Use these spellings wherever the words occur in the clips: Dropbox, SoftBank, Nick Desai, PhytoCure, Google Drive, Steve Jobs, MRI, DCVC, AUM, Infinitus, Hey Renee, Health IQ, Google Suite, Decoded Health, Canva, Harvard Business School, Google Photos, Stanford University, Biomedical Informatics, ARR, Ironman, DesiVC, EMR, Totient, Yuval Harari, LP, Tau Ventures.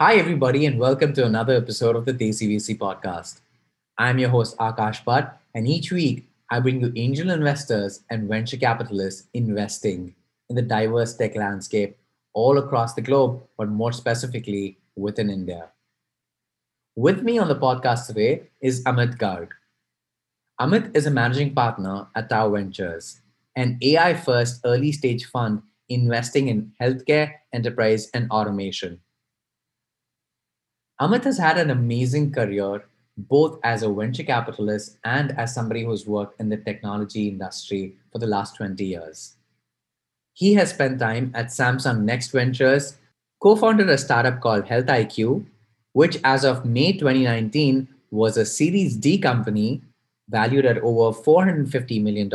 Hi, everybody, and welcome to another episode of the DCVC podcast. I'm your host, Akash Pat, and each week I bring you angel investors and venture capitalists investing in the diverse tech landscape all across the globe, but more specifically within India. With me on the podcast today is Amit Garg. Amit is a managing partner at Tau Ventures, an AI-first early-stage fund investing in healthcare, enterprise, and automation. Amit has had an amazing career, both as a venture capitalist and as somebody who's worked in the technology industry for the last 20 years. He has spent time at Samsung Next Ventures, co-founded a startup called Health IQ, which as of May 2019 was a Series D company valued at over $450 million.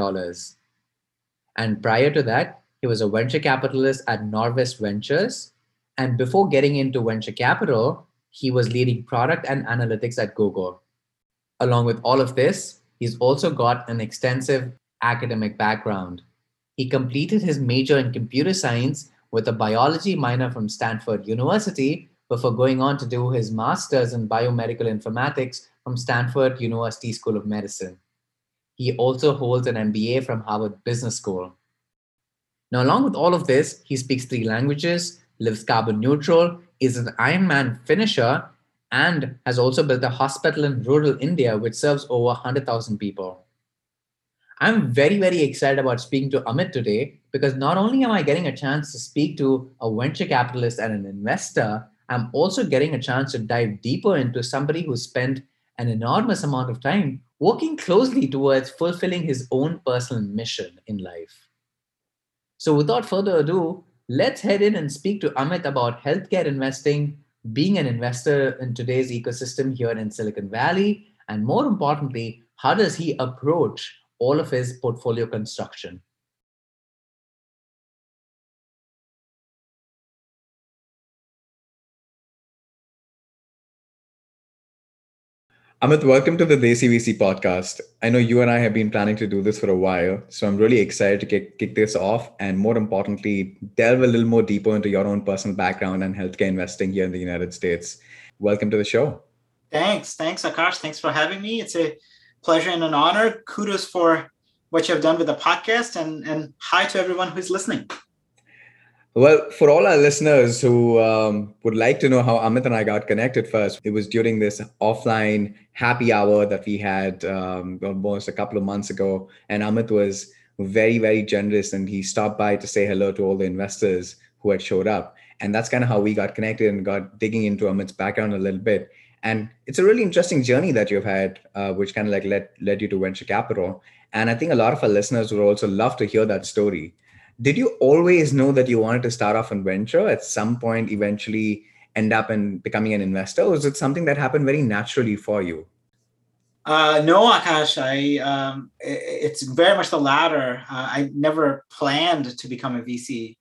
And prior to that, he was a venture capitalist at Norwest Ventures. And before getting into venture capital, he was leading product and analytics at Google. Along with all of this, he's also got an extensive academic background. He completed his major in computer science with a biology minor from Stanford University before going on to do his master's in biomedical informatics from Stanford University School of Medicine. He also holds an MBA from Harvard Business School. Now, along with all of this, he speaks 3 languages, lives carbon neutral, is an Ironman finisher, and has also built a hospital in rural India, which serves over 100,000 people. I'm very, very excited about speaking to Amit today, because not only am I getting a chance to speak to a venture capitalist and an investor, I'm also getting a chance to dive deeper into somebody who spent an enormous amount of time working closely towards fulfilling his own personal mission in life. So without further ado, let's head in and speak to Amit about healthcare investing, being an investor in today's ecosystem here in Silicon Valley, and more importantly, how does he approach all of his portfolio construction? Amit, welcome to the DesiVC podcast. I know you and I have been planning to do this for a while, so I'm really excited to kick this off and, more importantly, delve a little more deeper into your own personal background and healthcare investing here in the United States. Welcome to the show. Thanks, Akash. Thanks for having me. It's a pleasure and an honor. Kudos for what you have done with the podcast, and hi to everyone who's listening. Well, for all our listeners who would like to know how Amit and I got connected first, it was during this offline happy hour that we had almost a couple of months ago. And Amit was very, very generous, and he stopped by to say hello to all the investors who had showed up. And that's kind of how we got connected and got digging into Amit's background a little bit. And it's a really interesting journey that you've had, which kind of like led you to venture capital. And I think a lot of our listeners would also love to hear that story. Did you always know that you wanted to start off in venture at some point, eventually end up in becoming an investor? Or is it something that happened very naturally for you? No, Akash, it's very much the latter. I never planned to become a VC.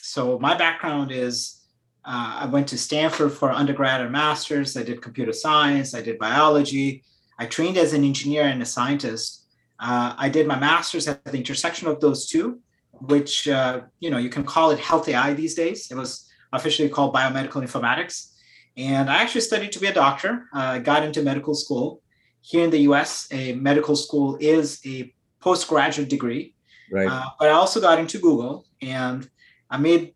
So my background is I went to Stanford for undergrad and master's. I did computer science. I did biology. I trained as an engineer and a scientist. I did my master's at the intersection of those two, which, you can call it health AI these days. It was officially called biomedical informatics. And I actually studied to be a doctor. I got into medical school. Here in the US, a medical school is a postgraduate degree. Right. But I also got into Google, and I made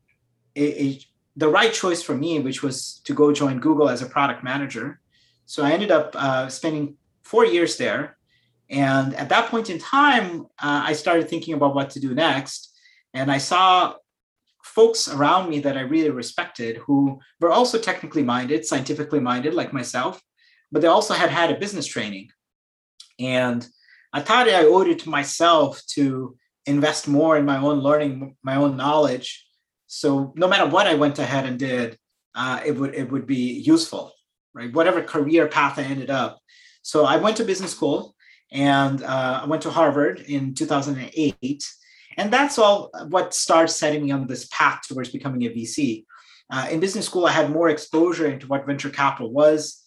the right choice for me, which was to go join Google as a product manager. So I ended up spending 4 years there. And at that point in time, I started thinking about what to do next. And I saw folks around me that I really respected who were also technically minded, scientifically minded like myself, but they also had a business training. And I thought I owed it to myself to invest more in my own learning, my own knowledge. So no matter what I went ahead and did, it would be useful, right? Whatever career path I ended up. So I went to business school. And I went to Harvard in 2008. And that's all what started setting me on this path towards becoming a VC. In business school, I had more exposure into what venture capital was.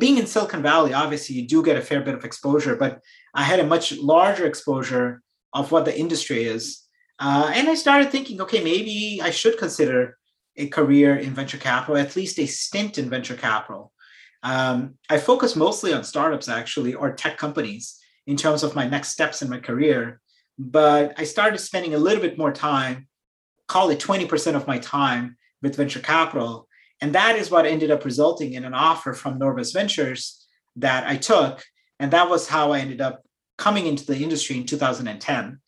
Being in Silicon Valley, obviously, you do get a fair bit of exposure, but I had a much larger exposure of what the industry is. And I started thinking, okay, maybe I should consider a career in venture capital, at least a stint in venture capital. I focus mostly on startups, actually, or tech companies in terms of my next steps in my career. But I started spending a little bit more time, call it 20% of my time with venture capital. And that is what ended up resulting in an offer from Norwest Ventures that I took. And that was how I ended up coming into the industry in 2010.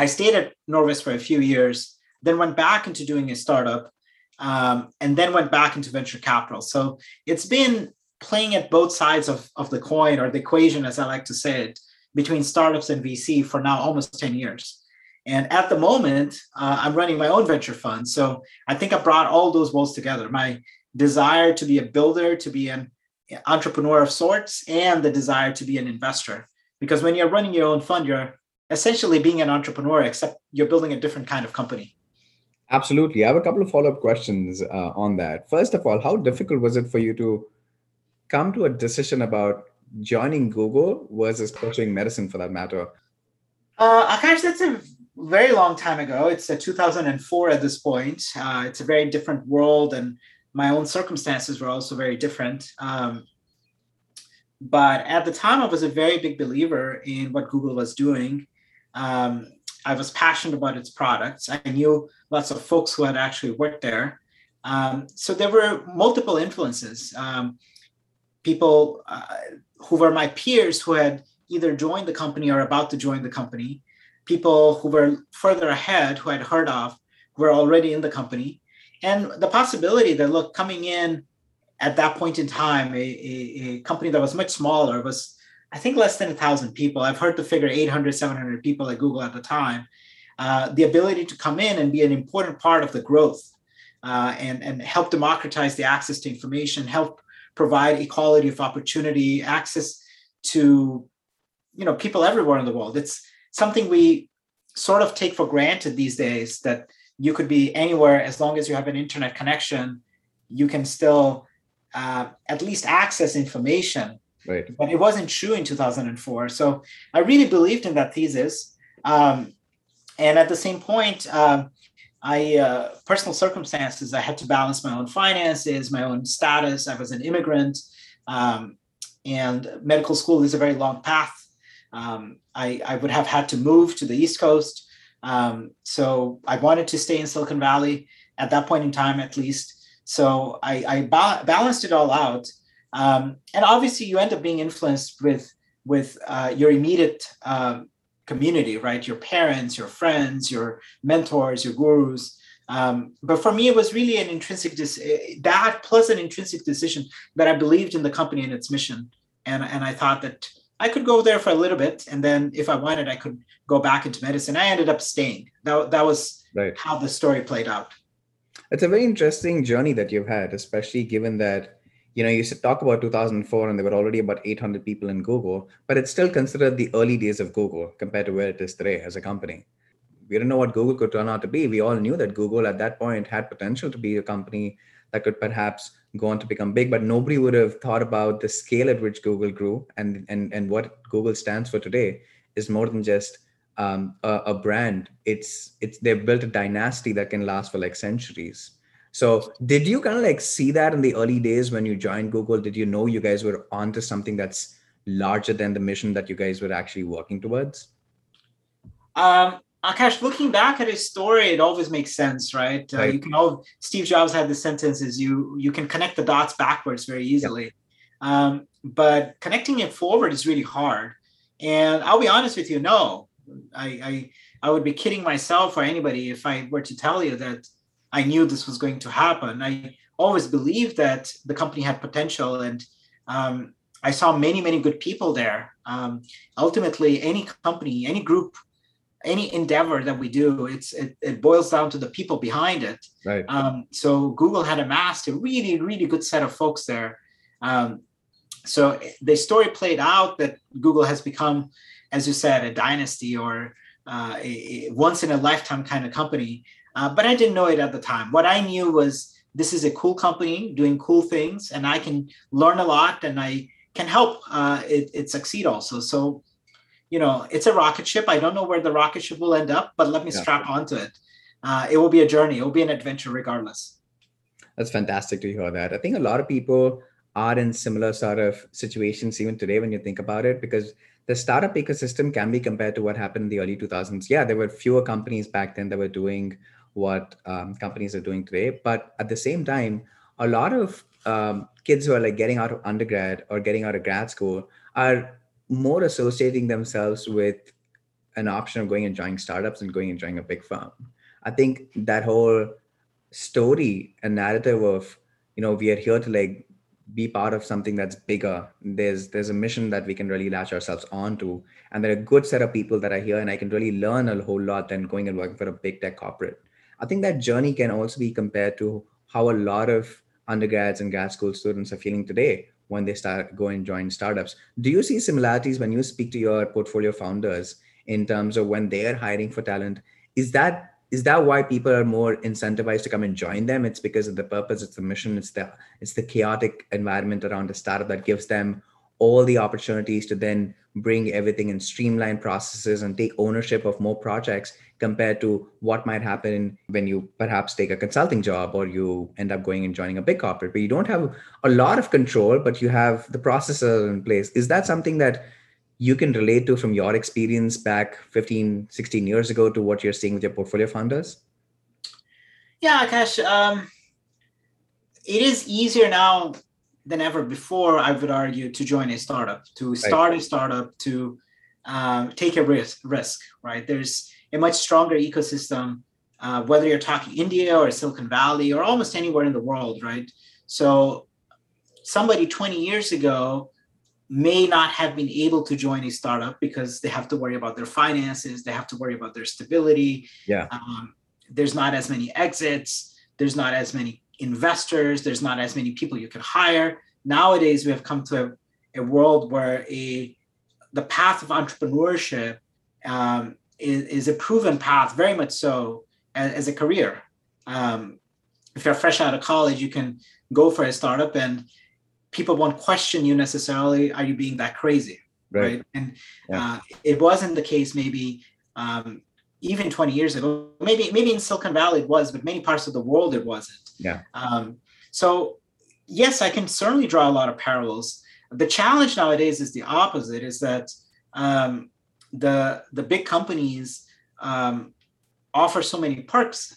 I stayed at Norwest for a few years, then went back into doing a startup, and then went back into venture capital. So it's been playing at both sides of the coin, or the equation, as I like to say it, between startups and VC for now almost 10 years. And at the moment, I'm running my own venture fund. So I think I brought all those worlds together, my desire to be a builder, to be an entrepreneur of sorts, and the desire to be an investor. Because when you're running your own fund, you're essentially being an entrepreneur, except you're building a different kind of company. Absolutely. I have a couple of follow-up questions on that. First of all, how difficult was it for you to come to a decision about joining Google versus pursuing medicine, for that matter? Akash, that's a very long time ago. It's 2004 at this point. It's a very different world, and my own circumstances were also very different. But at the time, I was a very big believer in what Google was doing. I was passionate about its products. I knew lots of folks who had actually worked there. So there were multiple influences. People who were my peers who had either joined the company or about to join the company, people who were further ahead, who I'd heard of, were already in the company. And the possibility that, look, coming in at that point in time, a company that was much smaller, was, I think, less than 1,000 people. I've heard the figure 800, 700 people at Google at the time. The ability to come in and be an important part of the growth and help democratize the access to information, help provide equality of opportunity, access to, people everywhere in the world. It's something we sort of take for granted these days, that you could be anywhere as long as you have an internet connection, you can still at least access information. Right. But it wasn't true in 2004. So I really believed in that thesis. And at the same point, personal circumstances, I had to balance my own finances, my own status. I was an immigrant, and medical school is a very long path. I would have had to move to the East Coast. So I wanted to stay in Silicon Valley at that point in time, at least. So I balanced it all out. And obviously you end up being influenced with your immediate, community, right? Your parents, your friends, your mentors, your gurus. But for me, it was really an intrinsic that plus an intrinsic decision that I believed in the company and its mission. And I thought that I could go there for a little bit. And then if I wanted, I could go back into medicine. I ended up staying. That was right. How the story played out. It's a very interesting journey that you've had, especially given that, you talk about 2004 and there were already about 800 people in Google, but it's still considered the early days of Google compared to where it is today as a company. We didn't know what Google could turn out to be. We all knew that Google at that point had potential to be a company that could perhaps go on to become big, but nobody would have thought about the scale at which Google grew, and what Google stands for today is more than just a brand. It's they've built a dynasty that can last for like centuries. So did you kind of like see that in the early days when you joined Google? Did you know you guys were onto something that's larger than the mission that you guys were actually working towards? Akash, looking back at his story, it always makes sense, right? Right. Steve Jobs had the sentence is you can connect the dots backwards very easily. Yep. But connecting it forward is really hard. And I'll be honest with you, no, I would be kidding myself or anybody if I were to tell you that I knew this was going to happen. I always believed that the company had potential, and I saw many, many good people there. Ultimately, any company, any group, any endeavor that we do, it boils down to the people behind it. Right. So Google had amassed a really, really good set of folks there. So the story played out that Google has become, as you said, a dynasty or a once-in-a-lifetime kind of company. But I didn't know it at the time. What I knew was this is a cool company doing cool things, and I can learn a lot, and I can help it succeed also. So, it's a rocket ship. I don't know where the rocket ship will end up, but let me strap onto it. it will be a journey. It will be an adventure regardless. That's fantastic to hear that. I think a lot of people are in similar sort of situations even today when you think about it, because the startup ecosystem can be compared to what happened in the early 2000s. Yeah, there were fewer companies back then that were doing what companies are doing today. But at the same time, a lot of kids who are like getting out of undergrad or getting out of grad school are more associating themselves with an option of going and joining startups and going and joining a big firm. I think that whole story and narrative of, you know, we are here to like be part of something that's bigger. There's a mission that we can really latch ourselves onto. And there are a good set of people that are here, and I can really learn a whole lot than going and working for a big tech corporate. I think that journey can also be compared to how a lot of undergrads and grad school students are feeling today when they start going and join startups. Do you see similarities when you speak to your portfolio founders in terms of when they're hiring for talent? Is that why people are more incentivized to come and join them? It's because of the purpose, it's the mission, it's the chaotic environment around a startup that gives them all the opportunities to then bring everything and streamline processes and take ownership of more projects compared to what might happen when you perhaps take a consulting job or you end up going and joining a big corporate, but you don't have a lot of control, but you have the processes in place. Is that something that you can relate to from your experience back 15, 16 years ago to what you're seeing with your portfolio founders? Yeah, Akash, it is easier now than ever before, I would argue, to join a startup, to start a startup, to take a risk, right? There's a much stronger ecosystem, whether you're talking India or Silicon Valley or almost anywhere in the world, right? So somebody 20 years ago may not have been able to join a startup because they have to worry about their finances. They have to worry about their stability. Yeah. There's not as many exits. There's not as many investors. There's not as many people you can hire. Nowadays, we have come to a world where the path of entrepreneurship is a proven path, very much so as a career. If you're fresh out of college, you can go for a startup and people won't question you necessarily. Are you being that crazy? Right. And it wasn't the case maybe even 20 years ago. Maybe in Silicon Valley it was, but many parts of the world it wasn't. Yeah. So yes, I can certainly draw a lot of parallels. The challenge nowadays is the opposite, is that the big companies offer so many perks,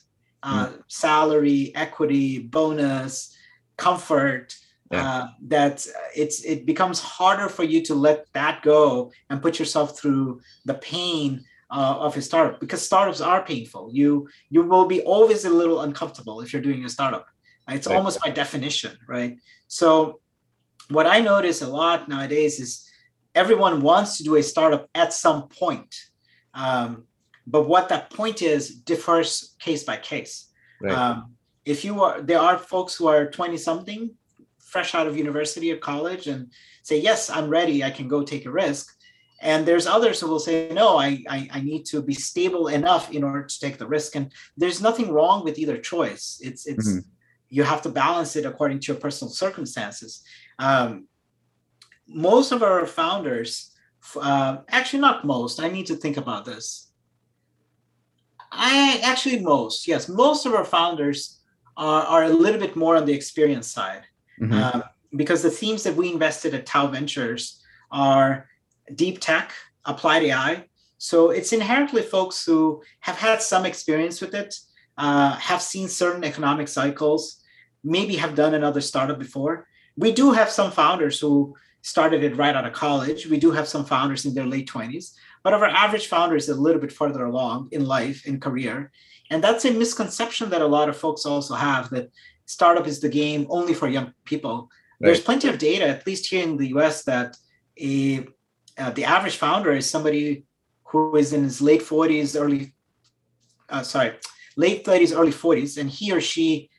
salary, equity, bonus, comfort, that it becomes harder for you to let that go and put yourself through the pain of a startup, because startups are painful. You will be always a little uncomfortable if you're doing a startup. It's almost by definition, right? So what I notice a lot nowadays is everyone wants to do a startup at some point, but what that point is differs case by case. Right. There are folks who are 20-something, fresh out of university or college, and say, yes, I'm ready, I can go take a risk. And there's others who will say, no, I need to be stable enough in order to take the risk. And there's nothing wrong with either choice. It's you have to balance it according to your personal circumstances. Most of our founders, actually not most, I need to think about this. Most of our founders are a little bit more on the experience side. Mm-hmm. Because the themes that we invested at Tau Ventures are deep tech, applied AI. So it's inherently folks who have had some experience with it, have seen certain economic cycles, maybe have done another startup before. We do have some founders who started it right out of college. We do have some founders in their late 20s, but our average founder is a little bit further along in life, in career. And that's a misconception that a lot of folks also have, that startup is the game only for young people. Right. There's plenty of data, at least here in the US, that the average founder is somebody who is in his late 30s, early 40s, and he or she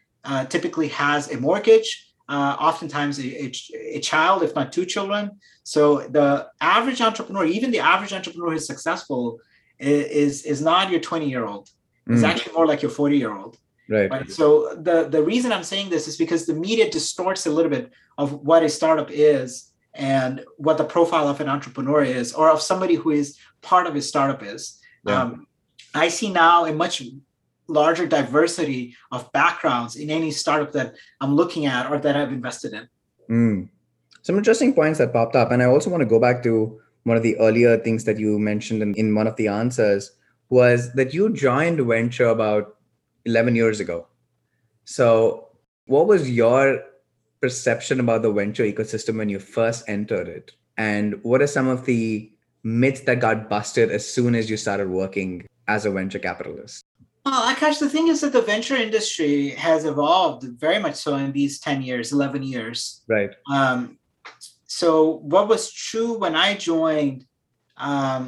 typically has a mortgage, oftentimes a child, if not two children. So the average entrepreneur, even the average entrepreneur who's successful, is not your 20-year-old. Mm. It's actually more like your 40-year-old. Right. So the reason I'm saying this is because the media distorts a little bit of what a startup is and what the profile of an entrepreneur is, or of somebody who is part of a startup is. Yeah. I see now a much larger diversity of backgrounds in any startup that I'm looking at or that I've invested in. Some interesting points that popped up. And I also want to go back to one of the earlier things that you mentioned in one of the answers was that you joined Venture about 11 years ago. So what was your perception about the venture ecosystem when you first entered it? And what are some of the myths that got busted as soon as you started working as a venture capitalist? Well, Akash, the thing is that the venture industry has evolved very much so in these 10 years, 11 years. Right. So what was true when I joined, or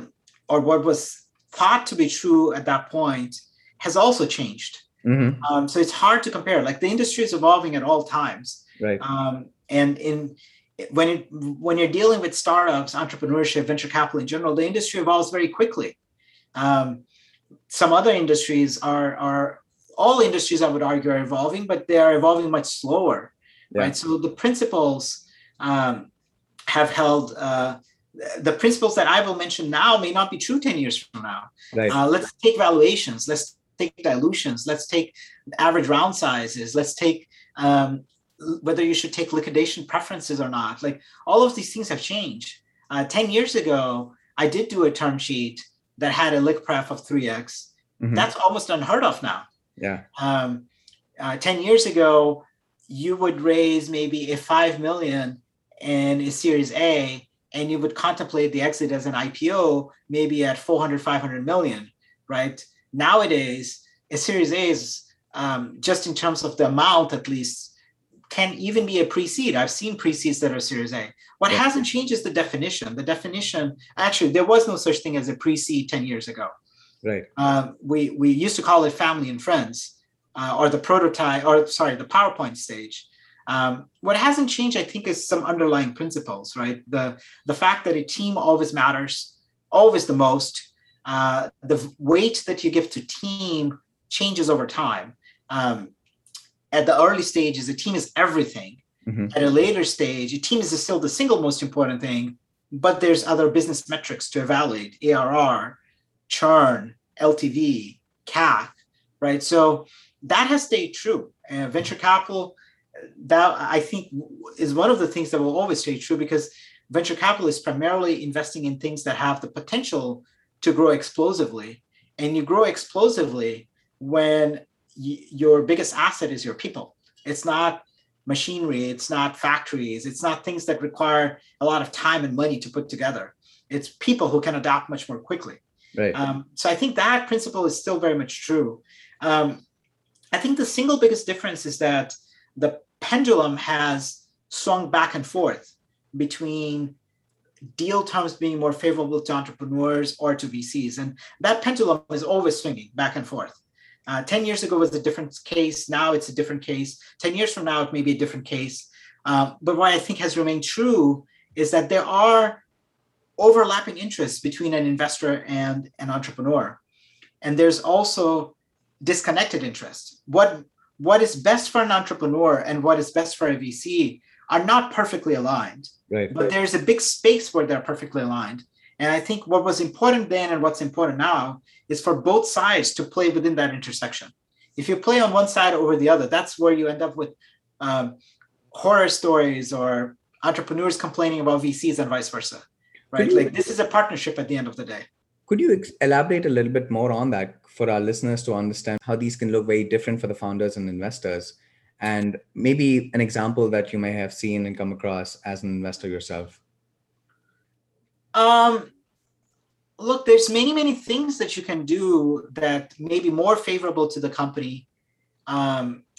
what was thought to be true at that point, has also changed. Mm-hmm. So it's hard to compare. Like, the industry is evolving at all times. Right. And when you're dealing with startups, entrepreneurship, venture capital in general, the industry evolves very quickly. Some other industries are all industries, I would argue, are evolving, but they are evolving much slower, right? So the principles have held, the principles that I will mention now may not be true 10 years from now. Right. Let's take valuations. Let's take dilutions. Let's take average round sizes. Let's take whether you should take liquidation preferences or not. Like, all of these things have changed. 10 years ago, I did do a term sheet that had a lick pref of 3x. Mm-hmm. That's almost unheard of now. Yeah. 10 years ago, you would raise maybe a $5 million in a Series A, and you would contemplate the exit as an IPO, maybe at $400-500 million, right? Nowadays, a Series A is, just in terms of the amount at least, can even be a pre-seed. I've seen pre-seeds that are Series A. What hasn't changed is the definition. The definition, actually, there was no such thing as a pre-seed 10 years ago. Right. We used to call it family and friends, or the prototype, or sorry, the PowerPoint stage. What hasn't changed, I think, is some underlying principles, right? The fact that a team always matters, always the most. The weight that you give to team changes over time. At the early stages, a team is everything. Mm-hmm. At a later stage, a team is still the single most important thing, but there's other business metrics to evaluate: ARR, churn, LTV, CAC, right? So that has stayed true. Venture capital, that I think is one of the things that will always stay true, because venture capital is primarily investing in things that have the potential to grow explosively. And you grow explosively when your biggest asset is your people. It's not machinery, it's not factories, it's not things that require a lot of time and money to put together. It's people who can adapt much more quickly. Right. So I think that principle is still very much true. I think the single biggest difference is that the pendulum has swung back and forth between deal terms being more favorable to entrepreneurs or to VCs. And that pendulum is always swinging back and forth. 10 years ago was a different case. Now it's a different case. 10 years from now, it may be a different case. But what I think has remained true is that there are overlapping interests between an investor and an entrepreneur. And there's also disconnected interests. What is best for an entrepreneur and what is best for a VC are not perfectly aligned. Right. But there's a big space where they're perfectly aligned. And I think what was important then and what's important now is for both sides to play within that intersection. If you play on one side over the other, that's where you end up with horror stories or entrepreneurs complaining about VCs and vice versa, right? Like, this is a partnership at the end of the day. Could you elaborate a little bit more on that for our listeners to understand how these can look very different for the founders and investors? And maybe an example that you may have seen and come across as an investor yourself. Look, there's many, many things that you can do that may be more favorable to the company,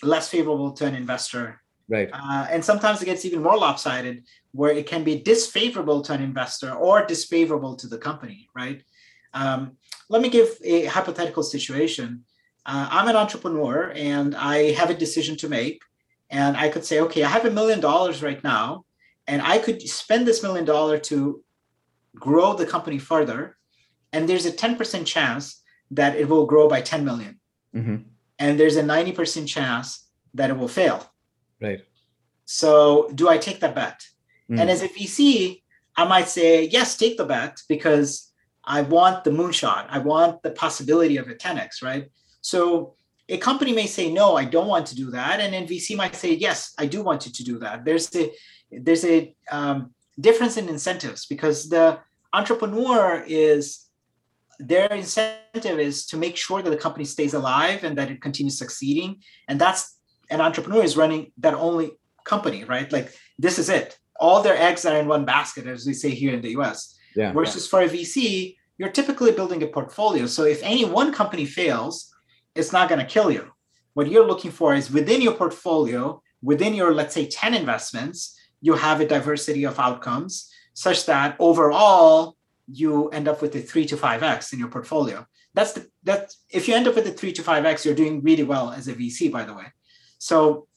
less favorable to an investor. Right. And sometimes it gets even more lopsided, where it can be disfavorable to an investor or disfavorable to the company, right? Let me give a hypothetical situation. I'm an entrepreneur and I have a decision to make, and I could say, okay, I have $1 million right now, and I could spend this $1 million to grow the company further. And there's a 10% chance that it will grow by 10 million. Mm-hmm. And there's a 90% chance that it will fail. Right. So do I take that bet? Mm-hmm. And as a VC, I might say, yes, take the bet, because I want the moonshot. I want the possibility of a 10X, right? So A company may say, no, I don't want to do that. And then VC might say, yes, I do want you to do that. There's a difference in incentives, because the entrepreneur their incentive is to make sure that the company stays alive and that it continues succeeding. And that's, an entrepreneur is running that only company, right? Like, this is it. All their eggs are in one basket, as we say here in the US. Yeah, versus for a VC, you're typically building a portfolio. So if any one company fails, it's not going to kill you. What you're looking for is within your portfolio, within your, let's say, 10 investments, you have a diversity of outcomes such that overall you end up with a 3 to 5x in your portfolio. That's if you end up with a 3 to 5x, you're doing really well as a VC, by the way. So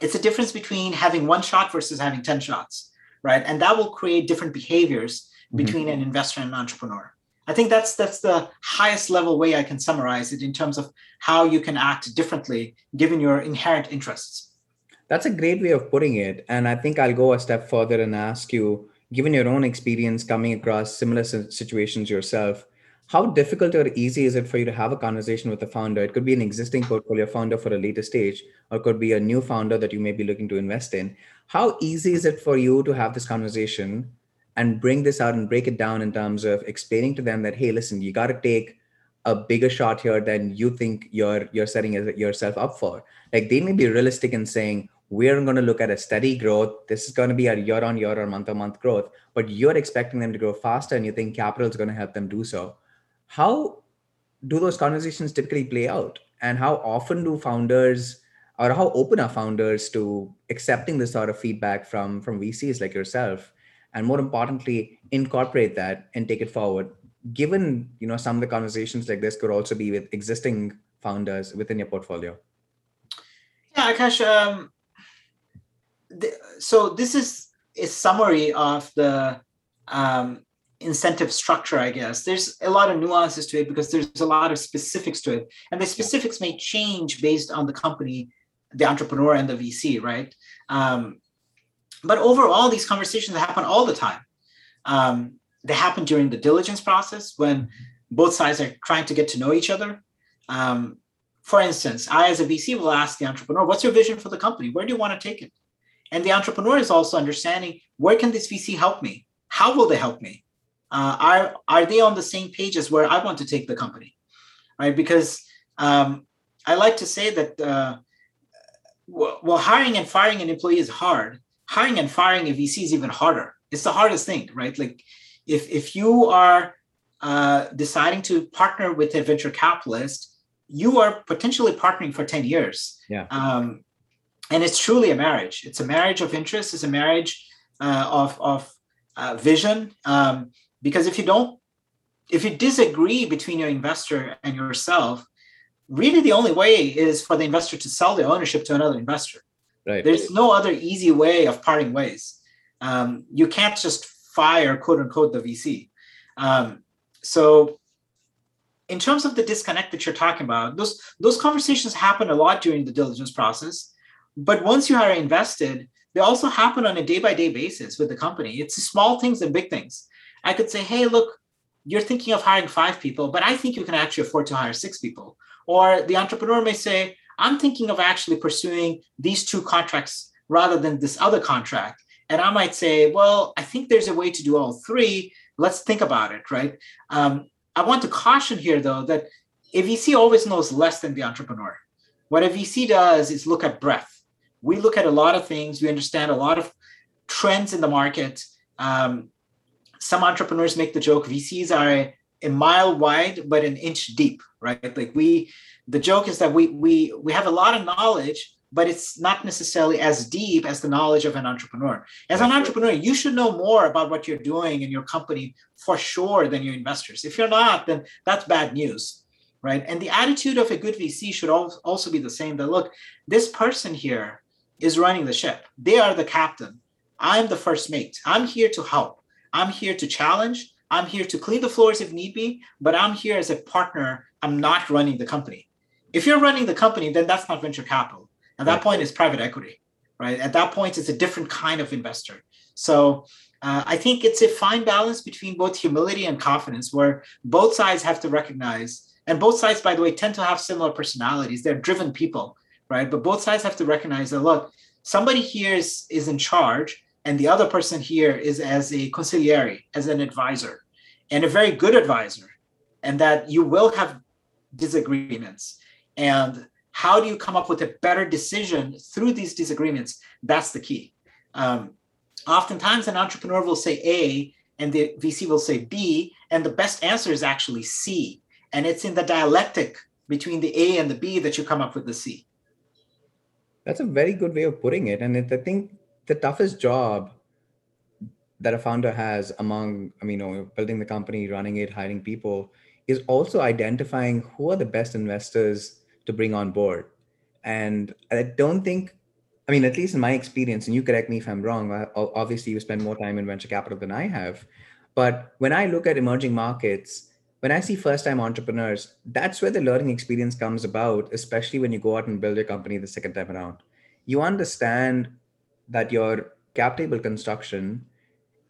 it's a difference between having one shot versus having 10 shots, right? And that will create different behaviors between an investor and an entrepreneur. I think that's the highest level way I can summarize it in terms of how you can act differently given your inherent interests. That's a great way of putting it. And I think I'll go a step further and ask you, given your own experience coming across similar situations yourself, how difficult or easy is it for you to have a conversation with a founder? It could be an existing portfolio founder for a later stage, or it could be a new founder that you may be looking to invest in. How easy is it for you to have this conversation and bring this out and break it down in terms of explaining to them that, hey, listen, you got to take a bigger shot here than you think you're setting yourself up for? Like, they may be realistic in saying, we're going to look at a steady growth. This is going to be a year on year or month on month growth, but you're expecting them to grow faster and you think capital is going to help them do so. How do those conversations typically play out? And how often do founders, or how open are founders to accepting this sort of feedback from VCs like yourself? And more importantly, incorporate that and take it forward, given, you know, some of the conversations like this could also be with existing founders within your portfolio. Yeah, Akash. So this is a summary of the incentive structure, I guess. There's a lot of nuances to it because there's a lot of specifics to it. And the specifics may change based on the company, the entrepreneur, and the VC, right? But overall, these conversations happen all the time. They happen during the diligence process when both sides are trying to get to know each other. For instance, I as a VC will ask the entrepreneur, what's your vision for the company? Where do you want to take it? And the entrepreneur is also understanding, where can this VC help me? How will they help me? Are they on the same page as where I want to take the company? Right? Because I like to say that, hiring and firing an employee is hard. Hiring and firing a VC is even harder. It's the hardest thing, right? Like, if you are deciding to partner with a venture capitalist, you are potentially partnering for 10 years. Yeah. And it's truly a marriage. It's a marriage of interests. It's a marriage of vision. Because if you disagree between your investor and yourself, really the only way is for the investor to sell their ownership to another investor. Right. There's no other easy way of parting ways. You can't just fire, quote unquote, the VC. So in terms of the disconnect that you're talking about, those conversations happen a lot during the diligence process. But once you are invested, they also happen on a day-by-day basis with the company. It's small things and big things. I could say, hey, look, you're thinking of hiring 5 people, but I think you can actually afford to hire 6 people. Or the entrepreneur may say, I'm thinking of actually pursuing these 2 contracts rather than this other contract. And I might say, well, I think there's a way to do all 3. Let's think about it, right? I want to caution here, though, that a VC always knows less than the entrepreneur. What a VC does is look at breadth. We look at a lot of things. We understand a lot of trends in the market. Some entrepreneurs make the joke, VCs are a mile wide, but an inch deep, right? Like, the joke is that we have a lot of knowledge, but it's not necessarily as deep as the knowledge of an entrepreneur. As an entrepreneur, you should know more about what you're doing in your company for sure than your investors. If you're not, then that's bad news, right? And the attitude of a good VC should also be the same, that, look, this person here is running the ship. They are the captain. I'm the first mate. I'm here to help. I'm here to challenge. I'm here to clean the floors if need be, but I'm here as a partner. I'm not running the company. If you're running the company, then that's not venture capital. At that point, it's private equity, right? At that point, it's a different kind of investor. So I think it's a fine balance between both humility and confidence, where both sides have to recognize And both sides, by the way, tend to have similar personalities. They're driven people, right? But both sides have to recognize that, look, somebody here is in charge, and the other person here is as a conciliary, as an advisor, and a very good advisor, and that you will have disagreements. And how do you come up with a better decision through these disagreements? That's the key. Oftentimes, an entrepreneur will say A, and the VC will say B, and the best answer is actually C. And it's in the dialectic between the A and the B that you come up with the C. That's a very good way of putting it. And I think the toughest job that a founder has among, building the company, running it, hiring people, is also identifying who are the best investors to bring on board. And I don't think, at least in my experience, and you correct me if I'm wrong, obviously you spend more time in venture capital than I have. But when I look at emerging markets, when I see first-time entrepreneurs, that's where the learning experience comes about, especially when you go out and build your company the second time around. You understand that your cap table construction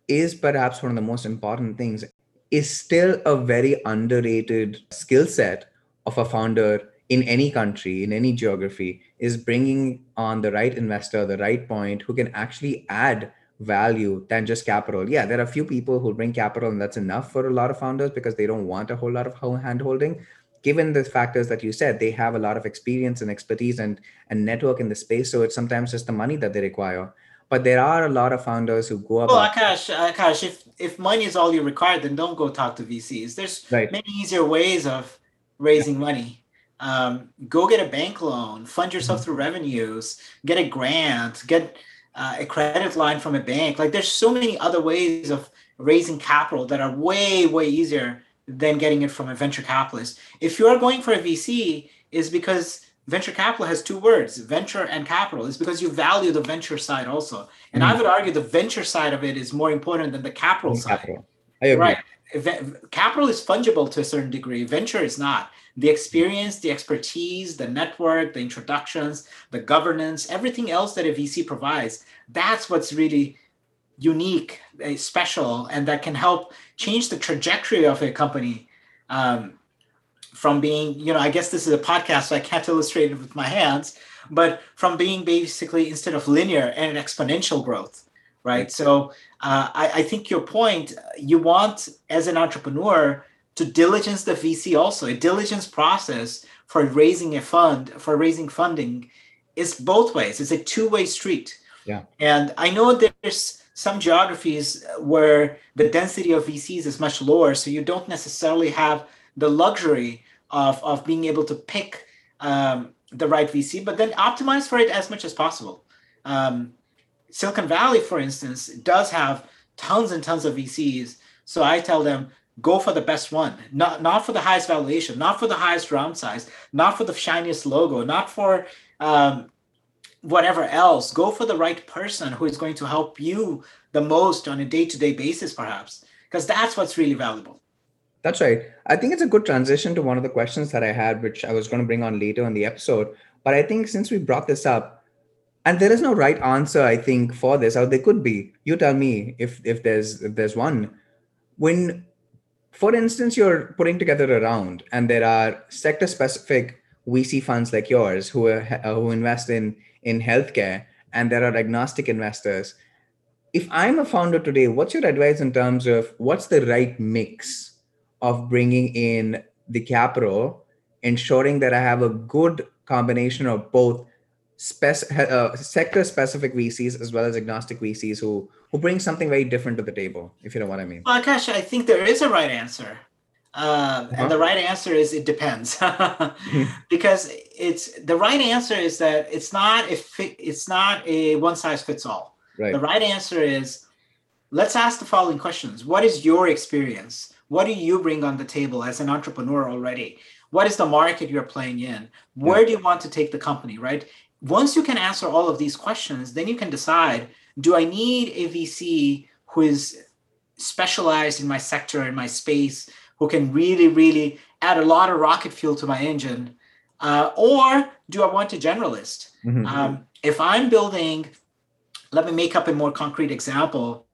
is perhaps one of the most important things, is still a very underrated skill set of a founder in any country, in any geography, is bringing on the right investor, the right point, who can actually add value than just capital. Yeah, there are a few people who bring capital and that's enough for a lot of founders because they don't want a whole lot of handholding. Given the factors that you said, they have a lot of experience and expertise and network in the space. So it's sometimes just the money that they require. But there are a lot of founders who go up. Well, Akash, if money is all you require, then don't go talk to VCs. There's many easier ways of raising money. Go get a bank loan, fund yourself through revenues, get a grant, get a credit line from a bank. Like, there's so many other ways of raising capital that are way, way easier than getting it from a venture capitalist. If you are going for a VC, is because venture capital has two words, venture and capital. It's because you value the venture side also. And I would argue the venture side of it is more important than the capital side. I agree. Right. Capital is fungible to a certain degree. Venture is not. The experience, the expertise, the network, the introductions, the governance, everything else that a VC provides, that's what's really unique, special, and that can help change the trajectory of a company from being, I guess this is a podcast, so I can't illustrate it with my hands, but from being basically instead of linear and exponential growth. Right. So I think your point, you want as an entrepreneur to diligence the VC also. A diligence process for raising a fund, for raising funding is both ways. It's a two-way street. Yeah. And I know there's some geographies where the density of VCs is much lower. So you don't necessarily have the luxury of being able to pick the right VC, but then optimize for it as much as possible. Silicon Valley, for instance, does have tons and tons of VCs. So I tell them, go for the best one, not for the highest valuation, not for the highest round size, not for the shiniest logo, not for whatever else. Go for the right person who is going to help you the most on a day-to-day basis, perhaps, because that's what's really valuable. That's right. I think it's a good transition to one of the questions that I had, which I was going to bring on later in the episode. But I think since we brought this up, and there is no right answer, I think, for this, or there could be. You tell me if there's one. When, for instance, you're putting together a round, and there are sector-specific VC funds like yours who invest in healthcare, and there are agnostic investors. If I'm a founder today, what's your advice in terms of what's the right mix of bringing in the capital, ensuring that I have a good combination of both sector-specific VCs as well as agnostic VCs who bring something very different to the table, if you know what I mean? Well, Akash, I think there is a right answer. And the right answer is it depends. Because the right answer is that it's not a one-size-fits-all. Right. The right answer is, let's ask the following questions. What is your experience? What do you bring on the table as an entrepreneur already? What is the market you're playing in? Where do you want to take the company, right? Once you can answer all of these questions, then you can decide, do I need a VC who is specialized in my sector, in my space, who can really, really add a lot of rocket fuel to my engine? Or do I want a generalist? If I'm building, let me make up a more concrete example,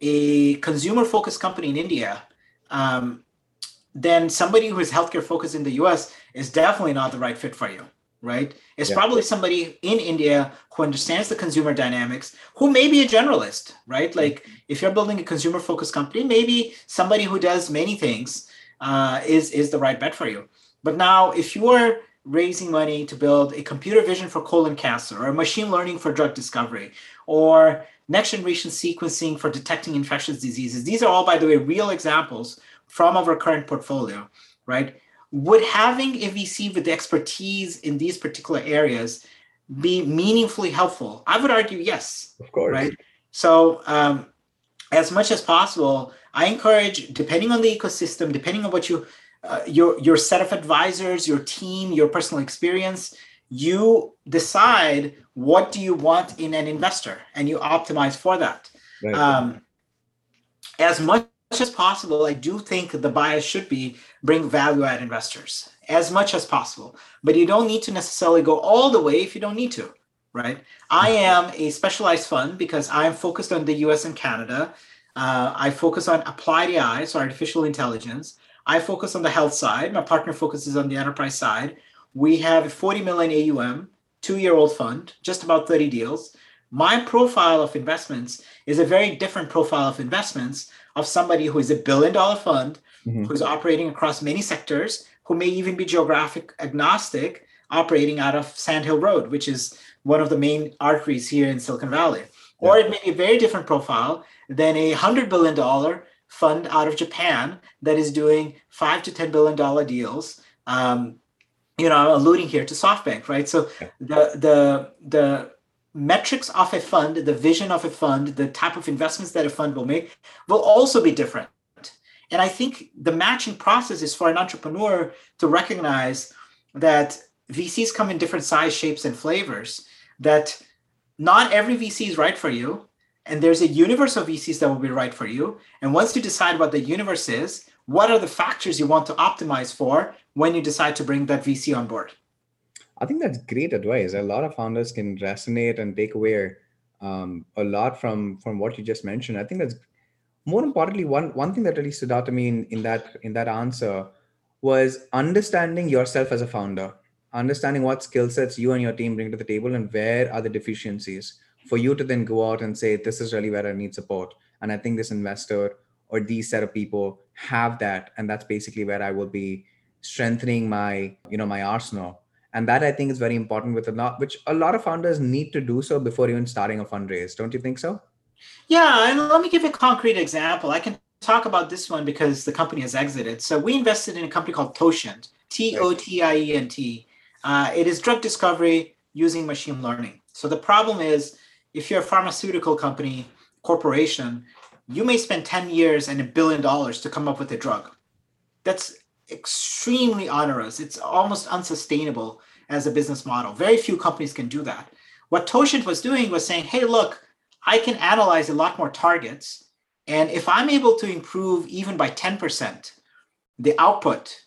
a consumer-focused company in India, then somebody who is healthcare focused in the US is definitely not the right fit for you, right? It's probably somebody in India who understands the consumer dynamics, who may be a generalist, right? Like if you're building a consumer focused company, maybe somebody who does many things is the right bet for you. But now if you are raising money to build a computer vision for colon cancer or machine learning for drug discovery or next generation sequencing for detecting infectious diseases, these are all, by the way, real examples from our current portfolio, right? Would having a VC with expertise in these particular areas be meaningfully helpful? I would argue yes. Of course. Right? So as much as possible, I encourage, depending on the ecosystem, depending on what you, your set of advisors, your team, your personal experience, you decide what do you want in an investor and you optimize for that. Right. As much as possible, I do think the bias should be bring value add investors as much as possible, but you don't need to necessarily go all the way if you don't need to, right? I am a specialized fund because I'm focused on the US and Canada. I focus on applied AI, so artificial intelligence. I focus on the health side. My partner focuses on the enterprise side. We have a 40 million AUM, 2-year-old fund, just about 30 deals. My profile of investments is a very different profile of investments of somebody who is a billion-dollar fund, who's operating across many sectors, who may even be geographic agnostic, operating out of Sand Hill Road, which is one of the main arteries here in Silicon Valley. Yeah. Or it may be a very different profile than a $100 billion fund out of Japan that is doing $5 to $10 billion deals. You know, I'm alluding here to SoftBank, right? So the metrics of a fund, the vision of a fund, the type of investments that a fund will make will also be different. And I think the matching process is for an entrepreneur to recognize that VCs come in different size, shapes, and flavors, that not every VC is right for you. And there's a universe of VCs that will be right for you. And once you decide what the universe is, what are the factors you want to optimize for when you decide to bring that VC on board? I think that's great advice. A lot of founders can resonate and take away a lot from what you just mentioned. I think that's more importantly, one thing that really stood out to me in that answer was understanding yourself as a founder, understanding what skill sets you and your team bring to the table and where are the deficiencies for you to then go out and say, this is really where I need support. And I think this investor or these set of people have that. And that's basically where I will be strengthening my, you know, my arsenal. And that I think is very important with a lot, which a lot of founders need to do so before even starting a fundraise. Don't you think so? Yeah. And let me give a concrete example. I can talk about this one because the company has exited. So we invested in a company called Totient, T-O-T-I-E-N-T. It is drug discovery using machine learning. So the problem is if you're a pharmaceutical company, corporation, you may spend 10 years and $1 billion to come up with a drug. That's extremely onerous. It's almost unsustainable as a business model. Very few companies can do that. What Totient was doing was saying, hey, look, I can analyze a lot more targets. And if I'm able to improve even by 10%, the output,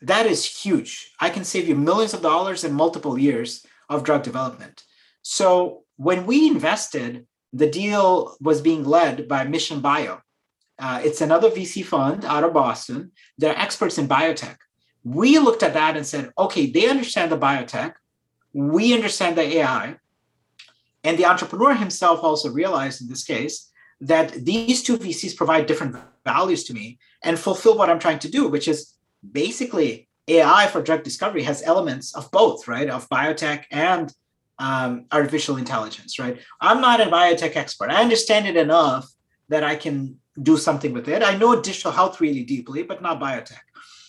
that is huge. I can save you millions of dollars in multiple years of drug development. So when we invested, the deal was being led by Mission Bio. It's another VC fund out of Boston. They're experts in biotech. We looked at that and said, okay, they understand the biotech. We understand the AI. And the entrepreneur himself also realized in this case that these two VCs provide different values to me and fulfill what I'm trying to do, which is basically AI for drug discovery has elements of both, right? Of biotech and artificial intelligence, right? I'm not a biotech expert. I understand it enough that I can do something with it. I know digital health really deeply, but not biotech.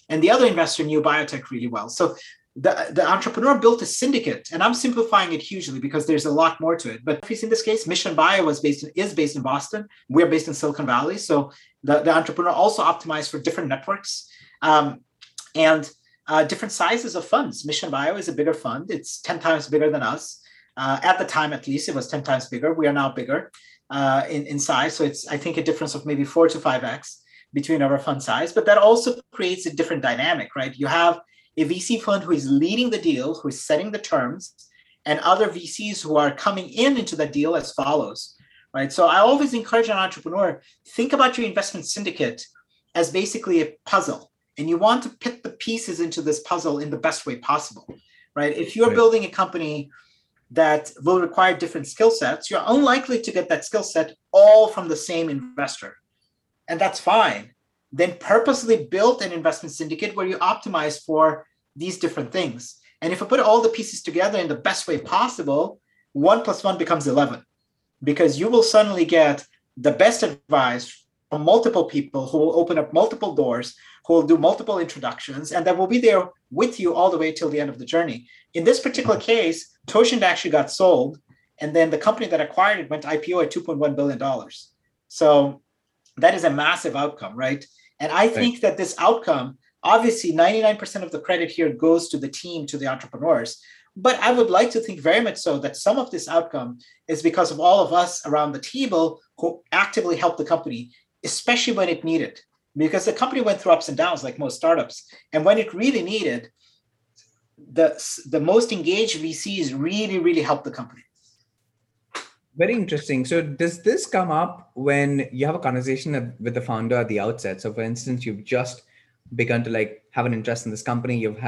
And the other investor knew biotech really well. So the entrepreneur built a syndicate, and I'm simplifying it hugely because there's a lot more to it. But in this case, Mission Bio is based in Boston. We're based in Silicon Valley. So the entrepreneur also optimized for different networks and different sizes of funds. Mission Bio is a bigger fund. It's 10 times bigger than us. At the time, at least, it was 10 times bigger. We are now bigger in size. So it's, I think, a difference of maybe 4 to 5x between our fund size. But that also creates a different dynamic, right? You have a VC fund who is leading the deal, who is setting the terms, and other VCs who are coming into the deal as follows, right? So I always encourage an entrepreneur, think about your investment syndicate as basically a puzzle. And you want to fit the pieces into this puzzle in the best way possible, right? If you're building a company that will require different skill sets, you're unlikely to get that skill set all from the same investor. And that's fine. Then purposely build an investment syndicate where you optimize for these different things. And if you put all the pieces together in the best way possible, 1 plus 1 becomes 11, because you will suddenly get the best advice from multiple people who will open up multiple doors, who will do multiple introductions, and that will be there with you all the way till the end of the journey. In this particular case, Totient actually got sold, and then the company that acquired it went IPO at $2.1 billion. So that is a massive outcome, right? And I think that this outcome, obviously 99% of the credit here goes to the team, to the entrepreneurs. But I would like to think very much so that some of this outcome is because of all of us around the table who actively helped the company, especially when it needed, because the company went through ups and downs like most startups. And when it really needed, the most engaged VCs really, really helped the company. Very interesting. So does this come up when you have a conversation with the founder at the outset? So for instance, you've just begun to like have an interest in this company, you've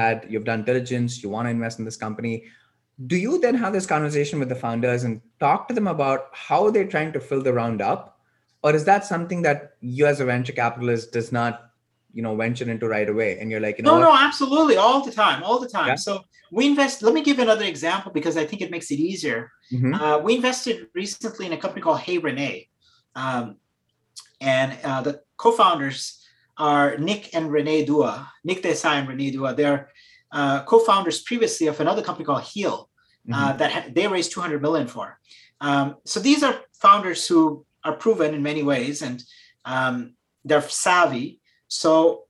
done diligence, you want to invest in this company. Do you then have this conversation with the founders and talk to them about how they're trying to fill the round up? Or is that something that you as a venture capitalist does not, you know, venture into right away? And you're like, you know, no, absolutely. All the time. Yeah. So we invest, let me give another example because I think it makes it easier. Mm-hmm. We invested recently in a company called Hey Renee. And the co-founders are Nick and Renee Dua, Nick Desai and Renee Dua. They're co-founders previously of another company called Heal that they raised $200 million for. So these are founders who are proven in many ways and they're savvy. So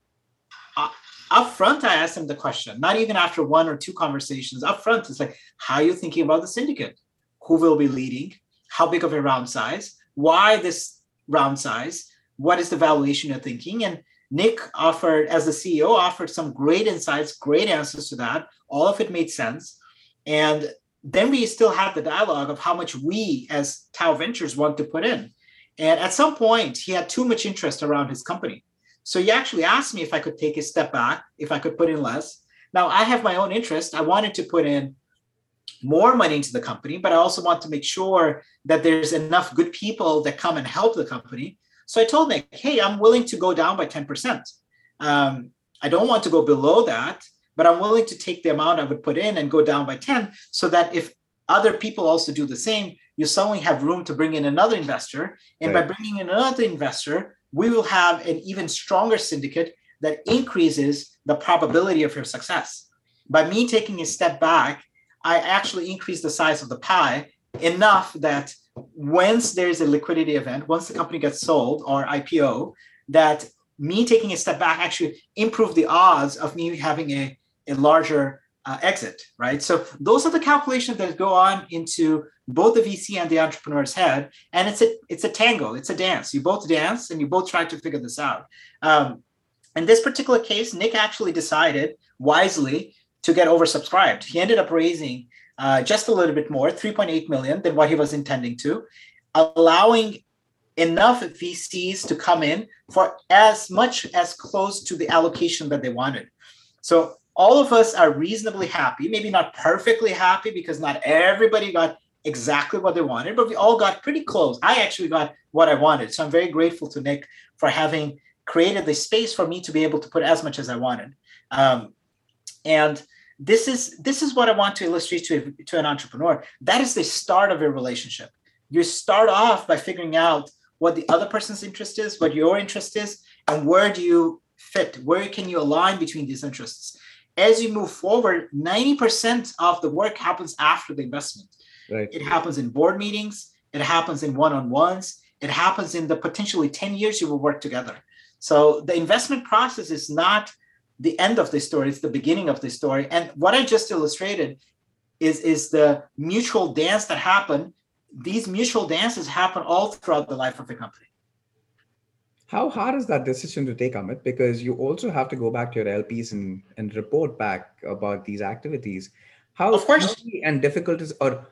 up front, I asked them the question, not even after 1 or 2 conversations up front. It's like, how are you thinking about the syndicate? Who will be leading? How big of a round size? Why this round size? What is the valuation you're thinking? And Nick offered, as the CEO, offered some great insights, great answers to that. All of it made sense. And then we still had the dialogue of how much we as Tau Ventures want to put in. And at some point, he had too much interest around his company. So he actually asked me if I could take a step back, if I could put in less. Now, I have my own interest. I wanted to put in more money into the company, but I also want to make sure that there's enough good people that come and help the company. So I told Nick, hey, I'm willing to go down by 10%. I don't want to go below that, but I'm willing to take the amount I would put in and go down by 10 so that if other people also do the same, you suddenly have room to bring in another investor. And by bringing in another investor, we will have an even stronger syndicate that increases the probability of your success. By me taking a step back, I actually increase the size of the pie enough that once there's a liquidity event, once the company gets sold or IPO, that me taking a step back actually improved the odds of me having a larger exit, right? So those are the calculations that go on into both the VC and the entrepreneur's head. And it's a tango, it's a dance. You both dance and you both try to figure this out. In this particular case, Nick actually decided wisely to get oversubscribed. He ended up raising just a little bit more, 3.8 million than what he was intending to, allowing enough VCs to come in for as much as close to the allocation that they wanted. So all of us are reasonably happy, maybe not perfectly happy because not everybody got exactly what they wanted, but we all got pretty close. I actually got what I wanted. So I'm very grateful to Nick for having created the space for me to be able to put as much as I wanted. And this is what I want to illustrate to an entrepreneur. That is the start of a relationship. You start off by figuring out what the other person's interest is, what your interest is, and where do you fit? Where can you align between these interests? As you move forward, 90% of the work happens after the investment. Right. It happens in board meetings. It happens in one-on-ones. It happens in the potentially 10 years you will work together. So the investment process is not the end of the story, it's the beginning of the story. And what I just illustrated is the mutual dance that happened. These mutual dances happen all throughout the life of the company. How hard is that decision to take, Amit? Because you also have to go back to your LPs and report back about these activities. How of course. And difficult is, or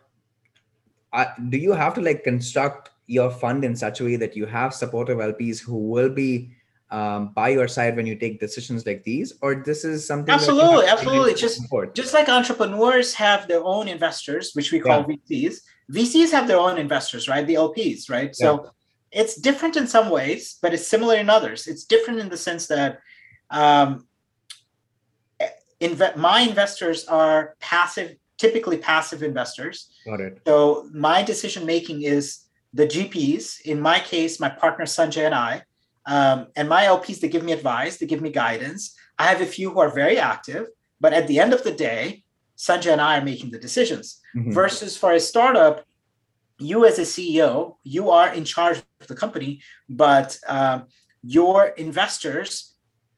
do you have to like construct your fund in such a way that you have supportive LPs who will be by your side when you take decisions like these, or this is something? Absolutely. Just like entrepreneurs have their own investors, which we call VCs. VCs have their own investors, right? The LPs, right? Yeah. So it's different in some ways, but it's similar in others. It's different in the sense that my investors are passive, typically passive investors. Got it. So my decision making is the GPs. In my case, my partner Sanjay and I, and my LPs, they give me advice, they give me guidance. I have a few who are very active, but at the end of the day, Sanjay and I are making the decisions. Mm-hmm. Versus for a startup, you as a CEO, you are in charge of the company, but your investors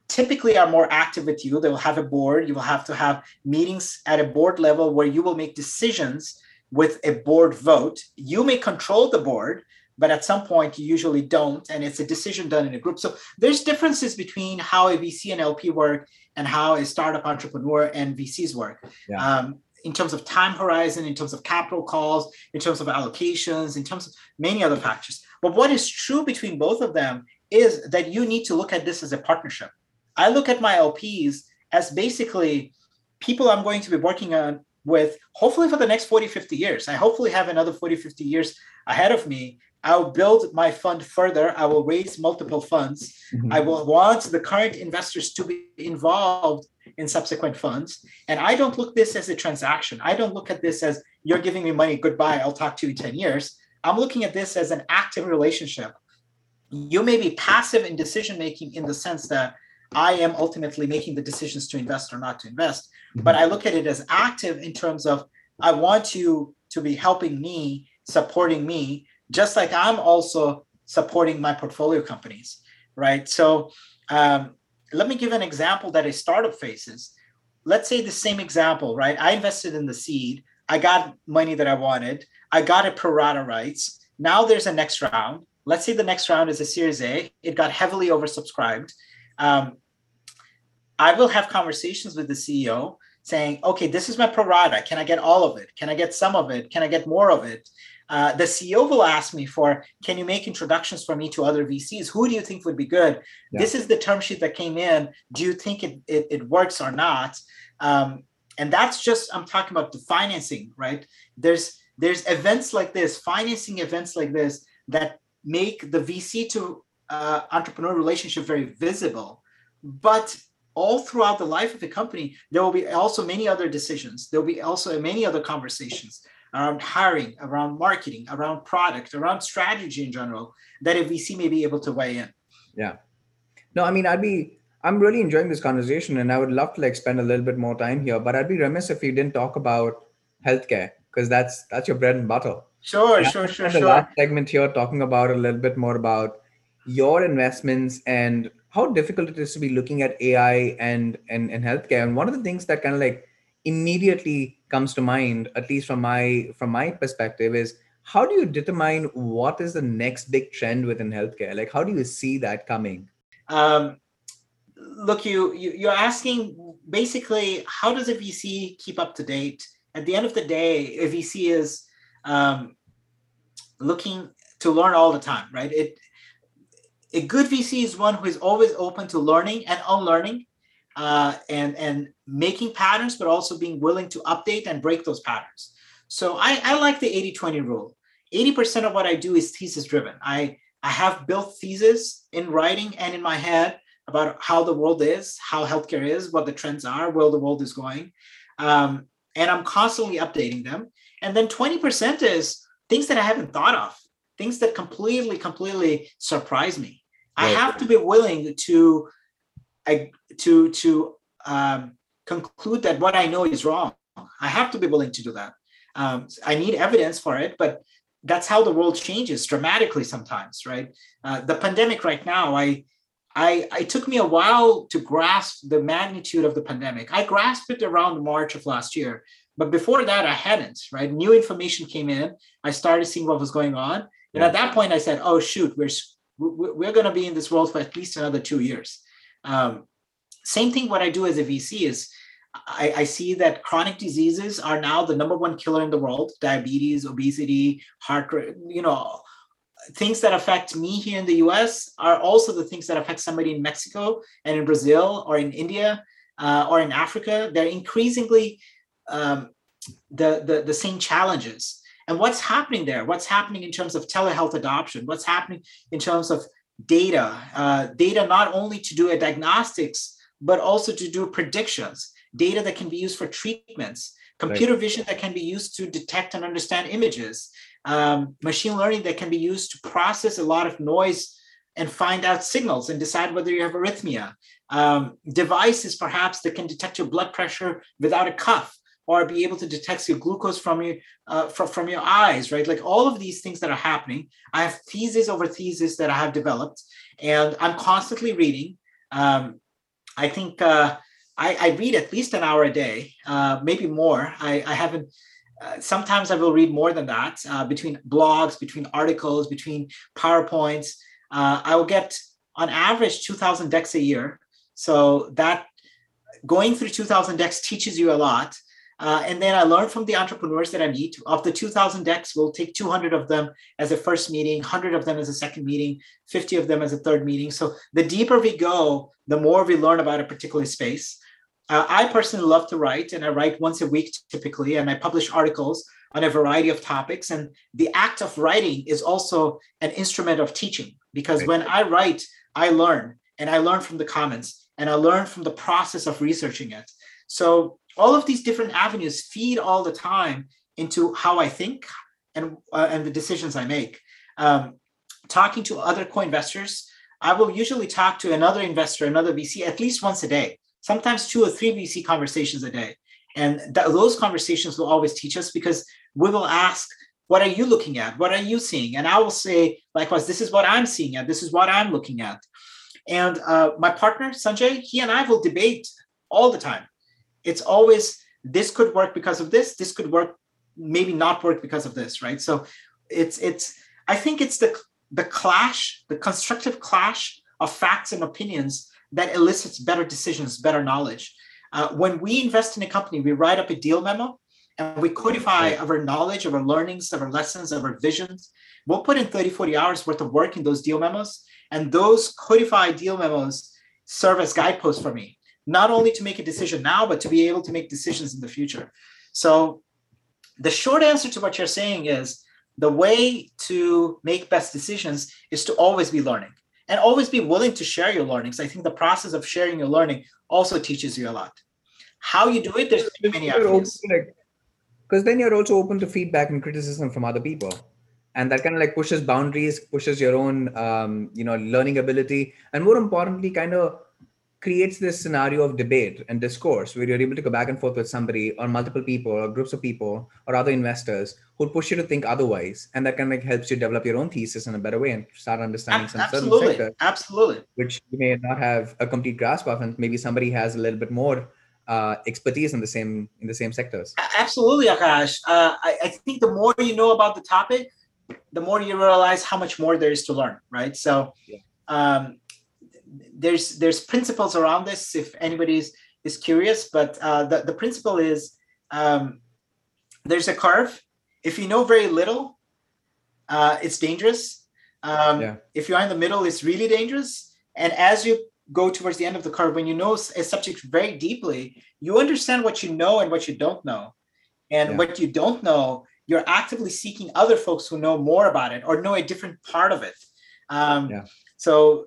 typically are more active with you. They will have a board. You will have to have meetings at a board level where you will make decisions with a board vote. You may control the board, but at some point you usually don't. And it's a decision done in a group. So there's differences between how a VC and LP work and how a startup entrepreneur and VCs work. Yeah. In terms of time horizon, in terms of capital calls, in terms of allocations, in terms of many other factors. But what is true between both of them is that you need to look at this as a partnership. I look at my LPs as basically people I'm going to be working on with, hopefully for the next 40, 50 years. I hopefully have another 40, 50 years ahead of me. I'll build my fund further. I will raise multiple funds. Mm-hmm. I will want the current investors to be involved in subsequent funds. And I don't look this as a transaction. I don't look at this as you're giving me money, goodbye, I'll talk to you in 10 years. I'm looking at this as an active relationship. You may be passive in decision-making in the sense that I am ultimately making the decisions to invest or not to invest. But I look at it as active in terms of I want you to be helping me, supporting me, just like I'm also supporting my portfolio companies, right? So let me give an example that a startup faces. Let's say the same example, right? I invested in the seed. I got money that I wanted. I got a pro rata rights. Now there's a next round. Let's say the next round is a Series A. It got heavily oversubscribed. I will have conversations with the CEO saying, okay, this is my pro rata. Can I get all of it? Can I get some of it? Can I get more of it? The CEO will ask me for, can you make introductions for me to other VCs? Who do you think would be good? Yeah. This is the term sheet that came in. Do you think it works or not? And that's just, I'm talking about the financing, right? There's events like this, financing events like this that make the VC to entrepreneur relationship very visible, but all throughout the life of the company, there will be also many other decisions. There will be also many other conversations around hiring, around marketing, around product, around strategy in general that a VC may be able to weigh in. Yeah. No, I mean, I'm really enjoying this conversation, and I would love to like spend a little bit more time here, but I'd be remiss if you didn't talk about healthcare, because that's your bread and butter. Sure. The last segment here talking about a little bit more about your investments and how difficult it is to be looking at AI and healthcare. And one of the things that kind of like immediately comes to mind, at least from my perspective, is how do you determine what is the next big trend within healthcare? Like, how do you see that coming? Look, you're asking basically, how does a VC keep up to date? At the end of the day, a VC is looking to learn all the time, right? A good VC is one who is always open to learning and unlearning and making patterns, but also being willing to update and break those patterns. So I like the 80-20 rule. 80% of what I do is thesis driven. I have built thesis in writing and in my head about how the world is, how healthcare is, what the trends are, where the world is going. And I'm constantly updating them. And then 20% is things that I haven't thought of, things that completely surprise me. I have to be willing to conclude that what I know is wrong. I have to be willing to do that. I need evidence for it, but that's how the world changes dramatically sometimes, right? The pandemic right now, it took me a while to grasp the magnitude of the pandemic. I grasped it around March of last year, but before that I hadn't, right? New information came in. I started seeing what was going on. And at that point I said, oh shoot, we're going to be in this world for at least another 2 years. Same thing what I do as a VC is I see that chronic diseases are now the number one killer in the world, diabetes, obesity, heart rate, things that affect me here in the US are also the things that affect somebody in Mexico and in Brazil or in India or in Africa. They're increasingly the same challenges. And what's happening there? What's happening in terms of telehealth adoption? What's happening in terms of data? Data not only to do a diagnostics, but also to do predictions, data that can be used for treatments, computer vision that can be used to detect and understand images, machine learning that can be used to process a lot of noise and find out signals and decide whether you have arrhythmia, devices perhaps that can detect your blood pressure without a cuff, or be able to detect your glucose from your eyes, right? Like all of these things that are happening. I have thesis over thesis that I have developed, and I'm constantly reading. I think I read at least an hour a day, maybe more. I haven't. Sometimes I will read more than that, between blogs, between articles, between PowerPoints. I will get on average 2,000 decks a year. So that going through 2,000 decks teaches you a lot. And then I learn from the entrepreneurs that I meet. Of the 2,000 decks, we'll take 200 of them as a first meeting, 100 of them as a second meeting, 50 of them as a third meeting. So the deeper we go, the more we learn about a particular space. I personally love to write, and I write once a week typically, and I publish articles on a variety of topics. And the act of writing is also an instrument of teaching, because when I write, I learn, and I learn from the comments, and I learn from the process of researching it. So all of these different avenues feed all the time into how I think and the decisions I make. Talking to other co-investors, I will usually talk to another investor, another VC, at least once a day, sometimes 2 or 3 VC conversations a day. And those conversations will always teach us, because we will ask, what are you looking at? What are you seeing? And I will say, likewise, this is what I'm seeing at. This is what I'm looking at. And my partner, Sanjay, he and I will debate all the time. It's always, this could work because of this. This could work, maybe not work because of this, right? So it's. I think it's the clash, the constructive clash of facts and opinions that elicits better decisions, better knowledge. When we invest in a company, we write up a deal memo and we codify our knowledge, our learnings, our lessons, our visions. We'll put in 30, 40 hours worth of work in those deal memos. And those codified deal memos serve as guideposts for me, not only to make a decision now, but to be able to make decisions in the future. So the short answer to what you're saying is the way to make best decisions is to always be learning and always be willing to share your learnings. I think the process of sharing your learning also teaches you a lot. How you do it, there's too many ideas. Because then you're also open to feedback and criticism from other people. And that kind of like pushes boundaries, pushes your own, learning ability. And more importantly, kind of creates this scenario of debate and discourse where you're able to go back and forth with somebody or multiple people or groups of people or other investors who push you to think otherwise. And that kind of like helps you develop your own thesis in a better way and start understanding some certain sector, which you may not have a complete grasp of. And maybe somebody has a little bit more expertise in the same sectors. Absolutely, Akash. I think the more you know about the topic, the more you realize how much more there is to learn, right? So, There's principles around this if anybody is curious, but the principle is there's a curve. If you know very little, it's dangerous. If you're in the middle, it's really dangerous. And as you go towards the end of the curve, when you know a subject very deeply, you understand what you know and what you don't know. And what you don't know, you're actively seeking other folks who know more about it or know a different part of it. So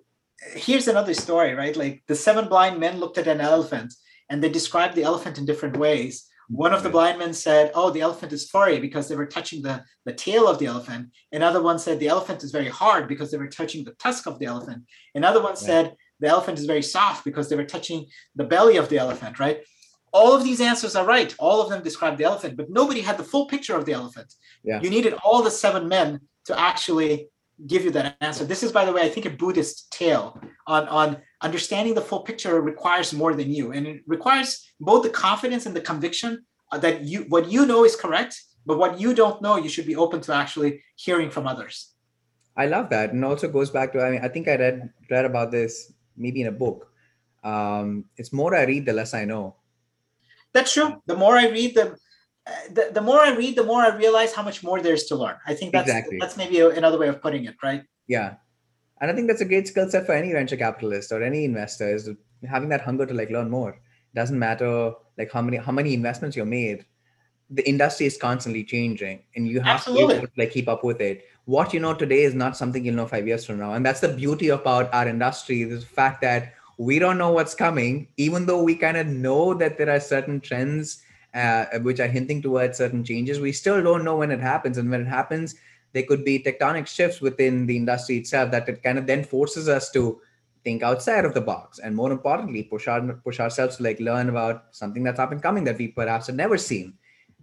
here's another story, right? Like the 7 blind men looked at an elephant and they described the elephant in different ways. One of the blind men said, oh, the elephant is furry because they were touching the tail of the elephant. Another one said the elephant is very hard because they were touching the tusk of the elephant. Another one said the elephant is very soft because they were touching the belly of the elephant, right? All of these answers are right. All of them described the elephant, but nobody had the full picture of the elephant. Yeah. You needed all the 7 men to actually give you that answer. This is, by the way, I think a Buddhist tale on understanding the full picture requires more than you. And it requires both the confidence and the conviction that what you know is correct, but what you don't know, you should be open to actually hearing from others. I love that. And also goes back to, I mean, I think I read about this maybe in a book. It's more I read, the less I know. That's true. The more I read, the the more I read, the more I realize how much more there is to learn. I think that's exactly. That's maybe another way of putting it, right? Yeah. And I think that's a great skill set for any venture capitalist or any investor, is having that hunger to like learn more. It doesn't matter like how many investments you're made. The industry is constantly changing and you have to like keep up with it. What you know today is not something you'll know 5 years from now. And that's the beauty about our industry, the fact that we don't know what's coming, even though we kind of know that there are certain trends which are hinting towards certain changes. We still don't know when it happens. And when it happens, there could be tectonic shifts within the industry itself that it kind of then forces us to think outside of the box. And more importantly, push ourselves to like learn about something that's up and coming that we perhaps have never seen.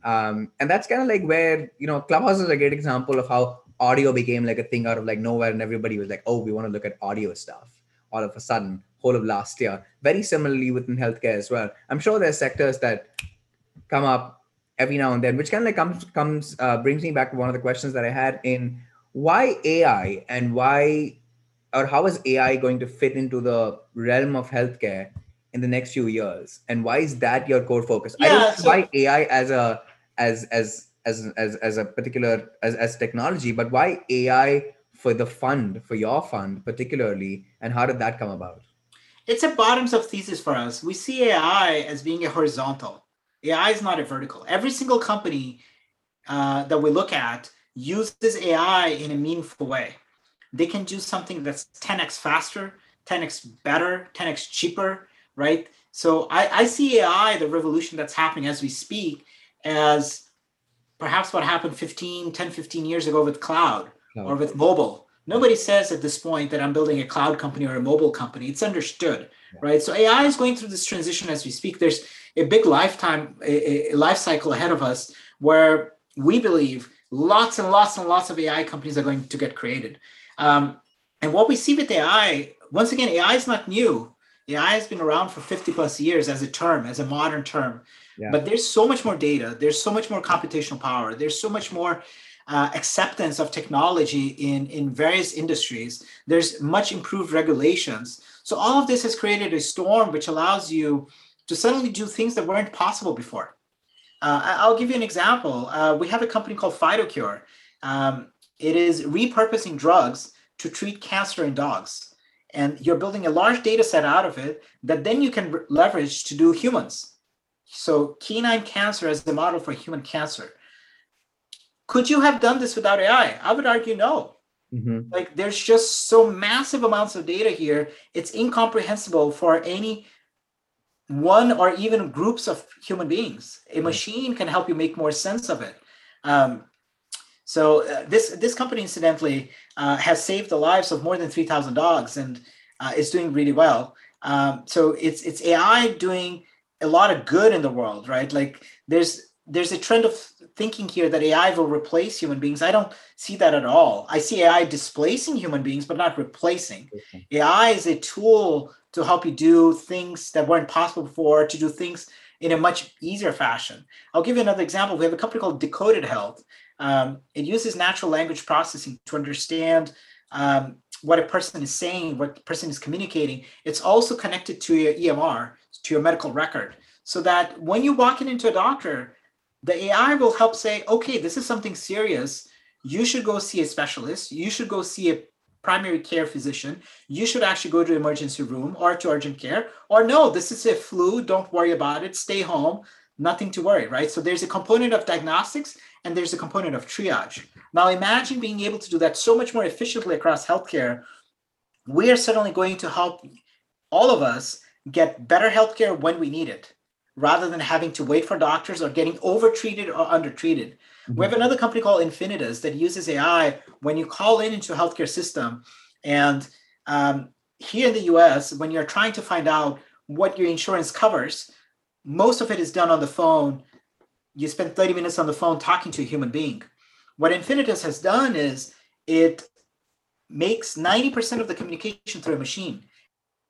And that's kind of like where, you know, Clubhouse is a great example of how audio became like a thing out of like nowhere. And everybody was like, oh, we want to look at audio stuff all of a sudden, whole of last year. Very similarly within healthcare as well. I'm sure there's sectors that come up every now and then, which kind of like brings me back to one of the questions that I had in why AI and why, or how is AI going to fit into the realm of healthcare in the next few years? And why is that your core focus? Yeah, I don't know why AI as a particular technology, but why AI for the fund, for your fund particularly, and how did that come about? It's a bottoms up thesis for us. We see AI as being a horizontal. AI is not a vertical. Every single company that we look at uses AI in a meaningful way. They can do something that's 10x faster, 10x better, 10x cheaper, right? So I see AI, the revolution that's happening as we speak, as perhaps what happened 10, 15 years ago with cloud or with mobile. Nobody says at this point that I'm building a cloud company or a mobile company. It's understood, right? So AI is going through this transition as we speak. There's a big life cycle ahead of us where we believe lots and lots and lots of AI companies are going to get created. And what we see with AI, once again, AI is not new. AI has been around for 50 plus years as a term, as a modern term. Yeah. But there's so much more data. There's so much more computational power. There's so much more acceptance of technology in various industries. There's much improved regulations. So all of this has created a storm which allows you to suddenly do things that weren't possible before. I'll give you an example. We have a company called PhytoCure. It is repurposing drugs to treat cancer in dogs. And you're building a large data set out of it that then you can leverage to do humans. So canine cancer as the model for human cancer. Could you have done this without AI? I would argue no. Mm-hmm. Like there's just so massive amounts of data here. It's incomprehensible for any one or even groups of human beings. A machine can help you make more sense of it. So this company, incidentally, has saved the lives of more than 3,000 dogs and is doing really well. So it's AI doing a lot of good in the world, right? Like there's a trend of thinking here that AI will replace human beings. I don't see that at all. I see AI displacing human beings, but not replacing. Okay. AI is a tool to help you do things that weren't possible before, to do things in a much easier fashion. I'll give you another example. We have a company called Decoded Health. It uses natural language processing to understand what a person is saying, what the person is communicating. It's also connected to your EMR, to your medical record, so that when you walk into a doctor, the AI will help say, okay, this is something serious. You should go see a specialist. You should go see a primary care physician. You should actually go to emergency room or to urgent care. Or no, this is a flu. Don't worry about it. Stay home. Nothing to worry, right? So there's a component of diagnostics and there's a component of triage. Now imagine being able to do that so much more efficiently across healthcare. We are certainly going to help all of us get better healthcare when we need it, rather than having to wait for doctors or getting overtreated or undertreated. Mm-hmm. We have another company called Infinitus that uses AI when you call into a healthcare system. And here in the US, when you're trying to find out what your insurance covers, most of it is done on the phone. You spend 30 minutes on the phone talking to a human being. What Infinitus has done is it makes 90% of the communication through a machine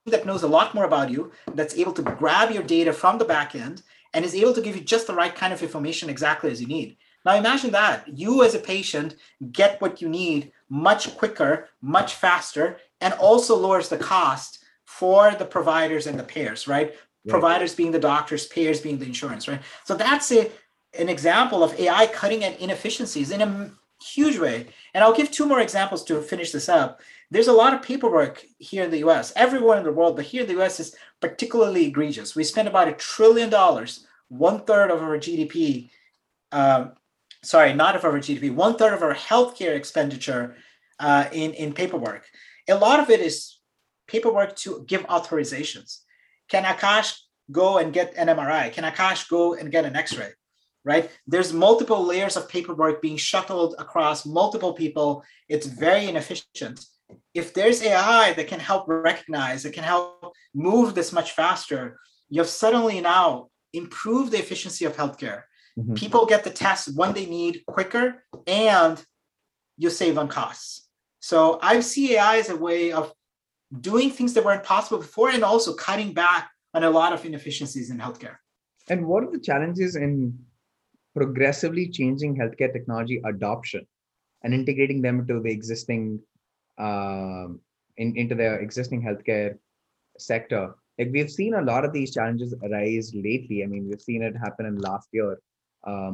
that knows a lot more about you, that's able to grab your data from the back end and is able to give you just the right kind of information exactly as you need. Now imagine that you as a patient get what you need much quicker, much faster, and also lowers the cost for the providers and the payers, right? Providers being the doctors, payers being the insurance, right? So that's a an example of AI cutting at inefficiencies in a huge way. And I'll give two more examples to finish this up. There's a lot of paperwork here in the US, everywhere in the world, but here in the US is particularly egregious. We spend about $1 trillion, 1/3 of our GDP, not of our GDP, 1/3 of our healthcare expenditure in paperwork. A lot of it is paperwork to give authorizations. Can Akash go and get an MRI? Can Akash go and get an X-ray? Right? There's multiple layers of paperwork being shuttled across multiple people. It's very inefficient. If there's AI that can help recognize, that can help move this much faster, you've suddenly now improved the efficiency of healthcare. Mm-hmm. People get the tests when they need quicker, and you save on costs. So I see AI as a way of doing things that weren't possible before and also cutting back on a lot of inefficiencies in healthcare. And what are the challenges in progressively changing healthcare technology adoption and integrating them into the existing into their existing healthcare sector? Like, we've seen a lot of these challenges arise lately. I mean, we've seen it happen in last year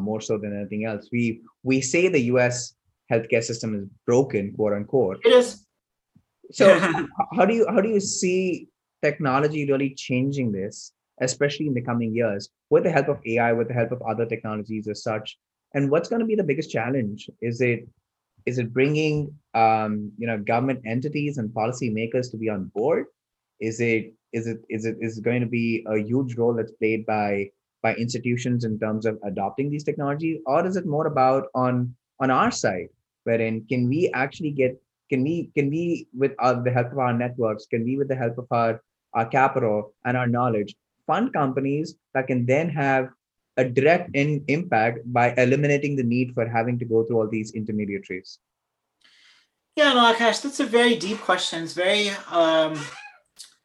more so than anything else. We say the US healthcare system is broken, quote unquote. It is. So how do you see technology really changing this, especially in the coming years, with the help of AI, with the help of other technologies as such? And what's going to be the biggest challenge? Is it bringing government entities and policymakers to be on board? Is it going to be a huge role that's played by institutions in terms of adopting these technologies, or is it more about on our side, wherein can we with the help of our networks, with the help of our capital and our knowledge, fund companies that can then have a direct impact by eliminating the need for having to go through all these intermediaries? Yeah, no, Akash, that's a very deep question. It's very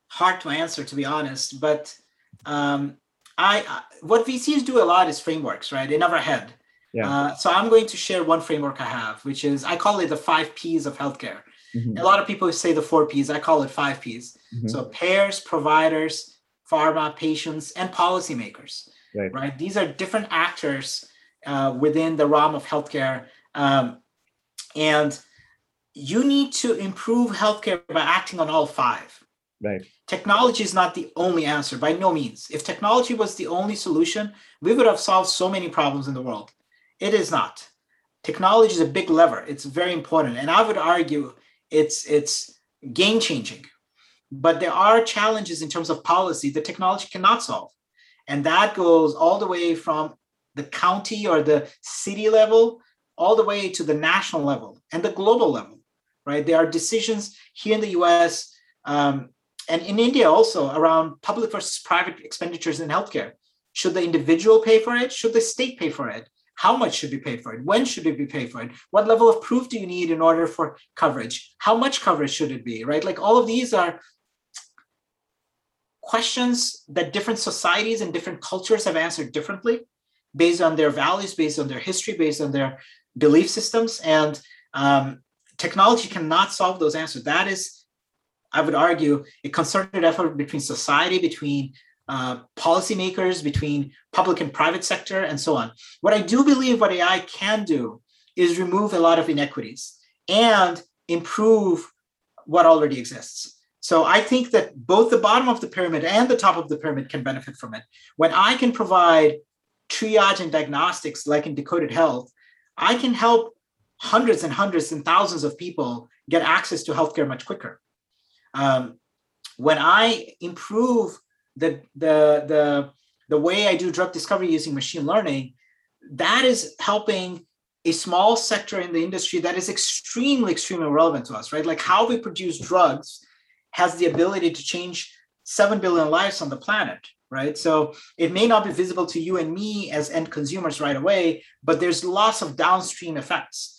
hard to answer, to be honest. But what VCs do a lot is frameworks, right? In our head. Yeah. So I'm going to share one framework I have, which is, I call it the 5 Ps of healthcare. Mm-hmm. A lot of people say the 4 Ps. I call it 5 Ps. Mm-hmm. So payers, providers, pharma, patients, and policymakers. Right. These are different actors within the realm of healthcare. And you need to improve healthcare by acting on all 5. Right. Technology is not the only answer, by no means. If technology was the only solution, we would have solved so many problems in the world. It is not. Technology is a big lever. It's very important. And I would argue it's game-changing. But there are challenges in terms of policy that technology cannot solve. And that goes all the way from the county or the city level, all the way to the national level and the global level, right? There are decisions here in the US and in India also around public versus private expenditures in healthcare. Should the individual pay for it? Should the state pay for it? How much should be paid for it? When should it be paid for it? What level of proof do you need in order for coverage? How much coverage should it be, right? Like, all of these are questions that different societies and different cultures have answered differently based on their values, based on their history, based on their belief systems. And technology cannot solve those answers. That is, I would argue, a concerted effort between society, between policymakers, between public and private sector, and so on. What I do believe what AI can do is remove a lot of inequities and improve what already exists. So I think that both the bottom of the pyramid and the top of the pyramid can benefit from it. When I can provide triage and diagnostics, like in Decoded Health, I can help hundreds and hundreds and thousands of people get access to healthcare much quicker. When I improve the way I do drug discovery using machine learning, that is helping a small sector in the industry that is extremely, extremely relevant to us, right? Like, how we produce drugs has the ability to change 7 billion lives on the planet, right? So it may not be visible to you and me as end consumers right away, but there's lots of downstream effects.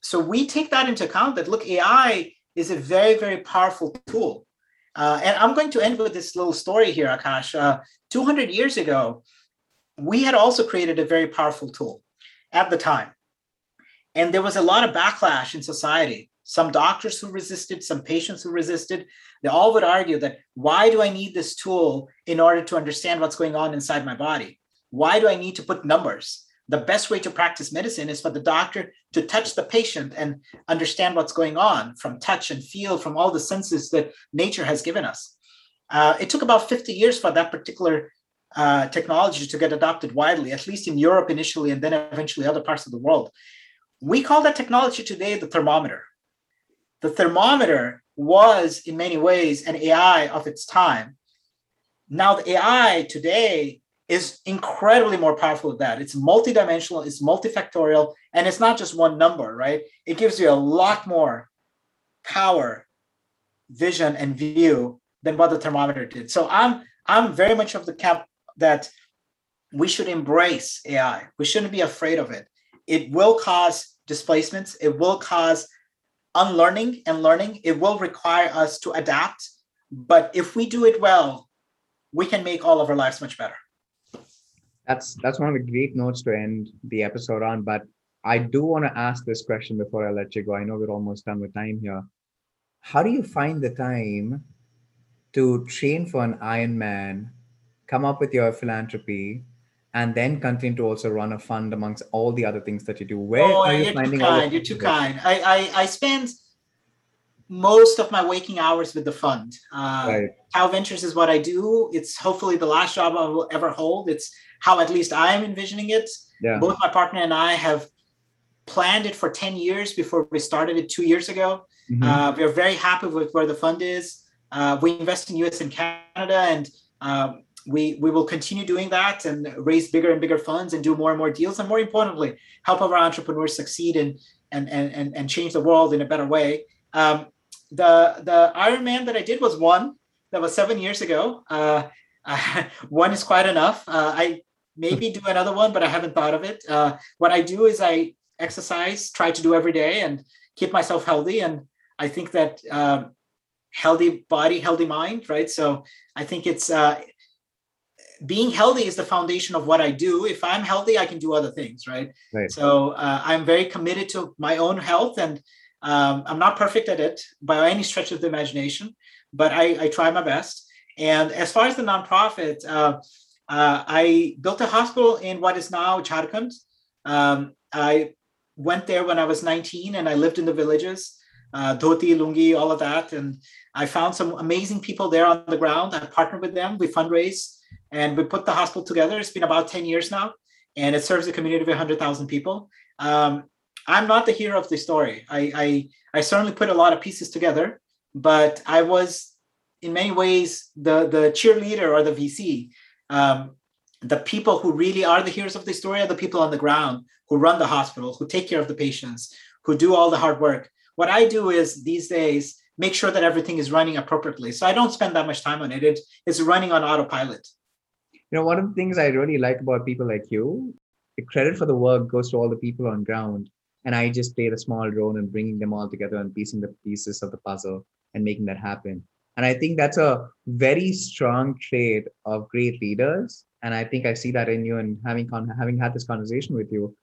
So we take that into account, that, look, AI is a very, very powerful tool. And I'm going to end with this little story here, Akash. 200 years ago, we had also created a very powerful tool at the time. And there was a lot of backlash in society. Some doctors who resisted, some patients who resisted, they all would argue that, why do I need this tool in order to understand what's going on inside my body? Why do I need to put numbers? The best way to practice medicine is for the doctor to touch the patient and understand what's going on from touch and feel, from all the senses that nature has given us. It took about 50 years for that particular technology to get adopted widely, at least in Europe initially, and then eventually other parts of the world. We call that technology today the thermometer. The thermometer was, in many ways, an AI of its time. Now the AI today is incredibly more powerful than that. It's multidimensional, it's multifactorial, and it's not just one number, right? It gives you a lot more power, vision, and view than what the thermometer did. So I'm very much of the camp that we should embrace AI. We shouldn't be afraid of it. It will cause displacements. It will cause unlearning and learning. It will require us to adapt. But if we do it well, we can make all of our lives much better. That's one of the great notes to end the episode on, but I do want to ask this question before I let you go. I know we're almost done with time here. How do you find the time to train for an Ironman, come up with your philanthropy, and then continue to also run a fund amongst all the other things that you do? Where are you finding all the... You're too kind. I spend most of my waking hours with the fund. Right. Tau Ventures is what I do. It's hopefully the last job I will ever hold. It's how at least I'm envisioning it. Yeah. Both my partner and I have planned it for 10 years before we started it 2 years ago. Mm-hmm. We're very happy with where the fund is. We invest in US and Canada, and we will continue doing that and raise bigger and bigger funds and do more and more deals. And more importantly, help our entrepreneurs succeed and change the world in a better way. The Ironman that I did was one that was 7 years ago. One is quite enough. I maybe do another one, but I haven't thought of it. What I do is I exercise, try to do every day and keep myself healthy. And I think that healthy body, healthy mind, right? So I think it's being healthy is the foundation of what I do. If I'm healthy, I can do other things, right? Right. So I'm very committed to my own health, and I'm not perfect at it by any stretch of the imagination, but I try my best. And as far as the nonprofit, I built a hospital in what is now Jharkhand. I went there when I was 19, and I lived in the villages, dhoti, lungi, all of that. And I found some amazing people there on the ground. I partnered with them. We fundraised, and we put the hospital together. It's been about 10 years now, and it serves a community of 100,000 people. I'm not the hero of the story. I certainly put a lot of pieces together, but I was, in many ways, the cheerleader or the VC. The people who really are the heroes of the story are the people on the ground who run the hospital, who take care of the patients, who do all the hard work. What I do is, these days, make sure that everything is running appropriately. So I don't spend that much time on it. It's running on autopilot. You know, one of the things I really like about people like you, the credit for the work goes to all the people on ground. And I just played a small role in bringing them all together and piecing the pieces of the puzzle and making that happen. And I think that's a very strong trait of great leaders. And I think I see that in you, and having had this conversation with you.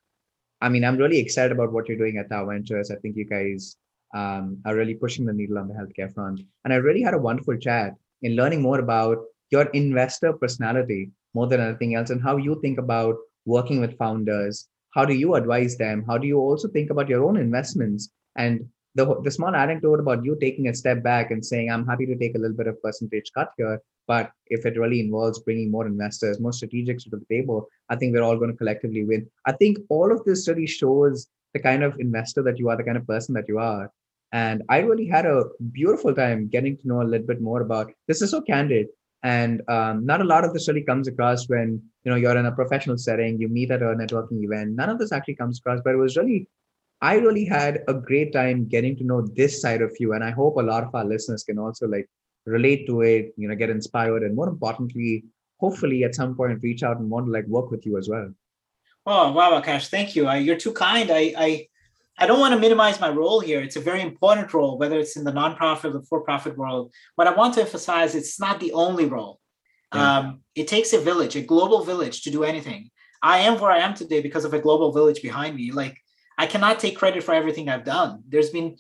I mean, I'm really excited about what you're doing at Tau Ventures. I think you guys are really pushing the needle on the healthcare front. And I really had a wonderful chat in learning more about your investor personality more than anything else, and how you think about working with founders. How do you advise them? How do you also think about your own investments? And the small anecdote about you taking a step back and saying, I'm happy to take a little bit of percentage cut here, but if it really involves bringing more investors, more strategics to the table, I think we're all going to collectively win. I think all of this really shows the kind of investor that you are, the kind of person that you are. And I really had a beautiful time getting to know a little bit more about, this is so candid. And not a lot of this really comes across when, you know, you're in a professional setting, you meet at a networking event. None of this actually comes across, but it was really, I really had a great time getting to know this side of you. And I hope a lot of our listeners can also like relate to it, you know, get inspired, and more importantly, hopefully at some point reach out and want to like work with you as well. Oh, wow, Akash, thank you. You're too kind. I don't want to minimize my role here. It's a very important role, whether it's in the nonprofit or the for-profit world. What I want to emphasize, it's not the only role. Yeah. It takes a village, a global village, to do anything. I am where I am today because of a global village behind me. Like, I cannot take credit for everything I've done. There's been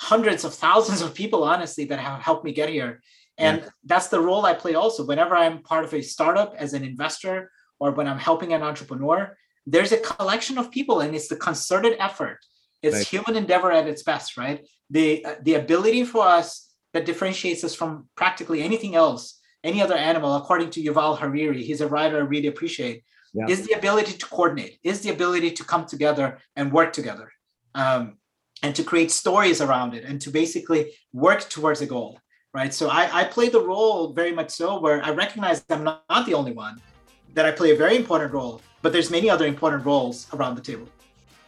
hundreds of thousands of people, honestly, that have helped me get here. And that's the role I play also. Whenever I'm part of a startup as an investor or when I'm helping an entrepreneur, there's a collection of people, and it's the concerted effort. It's human endeavor at its best, right? The ability for us that differentiates us from practically anything else, any other animal, according to Yuval Harari, he's a writer I really appreciate, is the ability to coordinate, is the ability to come together and work together, and to create stories around it and to basically work towards a goal, right? So I play the role very much so where I recognize I'm not the only one, that I play a very important role, but there's many other important roles around the table.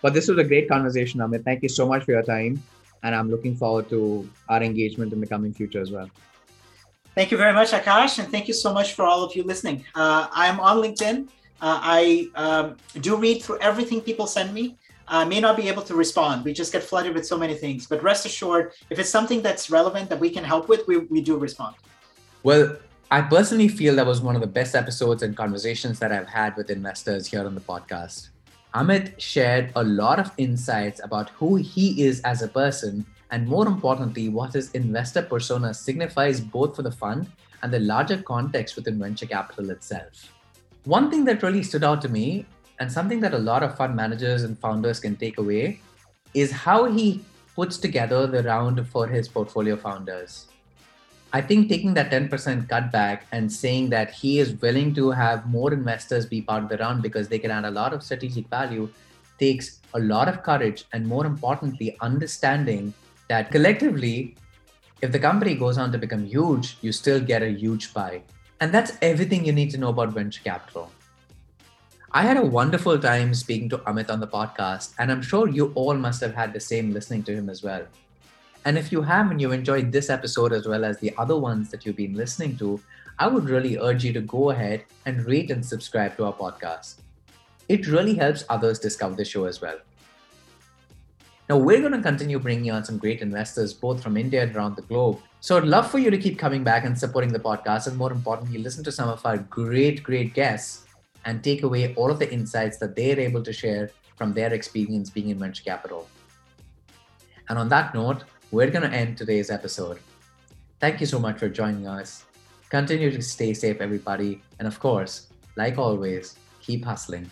But this was a great conversation, Amit. Thank you so much for your time. And I'm looking forward to our engagement in the coming future as well. Thank you very much, Akash. And thank you so much for all of you listening. I'm on LinkedIn. I do read through everything people send me. I may not be able to respond. We just get flooded with so many things. But rest assured, if it's something that's relevant that we can help with, we do respond. Well, I personally feel that was one of the best episodes and conversations that I've had with investors here on the podcast. Amit shared a lot of insights about who he is as a person, and more importantly, what his investor persona signifies both for the fund and the larger context within venture capital itself. One thing that really stood out to me, and something that a lot of fund managers and founders can take away, is how he puts together the round for his portfolio founders. I think taking that 10% cutback and saying that he is willing to have more investors be part of the round because they can add a lot of strategic value takes a lot of courage, and more importantly, understanding that collectively, if the company goes on to become huge, you still get a huge pie. And that's everything you need to know about venture capital. I had a wonderful time speaking to Amit on the podcast, and I'm sure you all must have had the same listening to him as well. And if you have and you enjoyed this episode as well as the other ones that you've been listening to, I would really urge you to go ahead and rate and subscribe to our podcast. It really helps others discover the show as well. Now, we're going to continue bringing on some great investors, both from India and around the globe. So I'd love for you to keep coming back and supporting the podcast, and more importantly, listen to some of our great guests and take away all of the insights that they're able to share from their experience being in venture capital. And on that note, we're going to end today's episode. Thank you so much for joining us. Continue to stay safe, everybody. And of course, like always, keep hustling.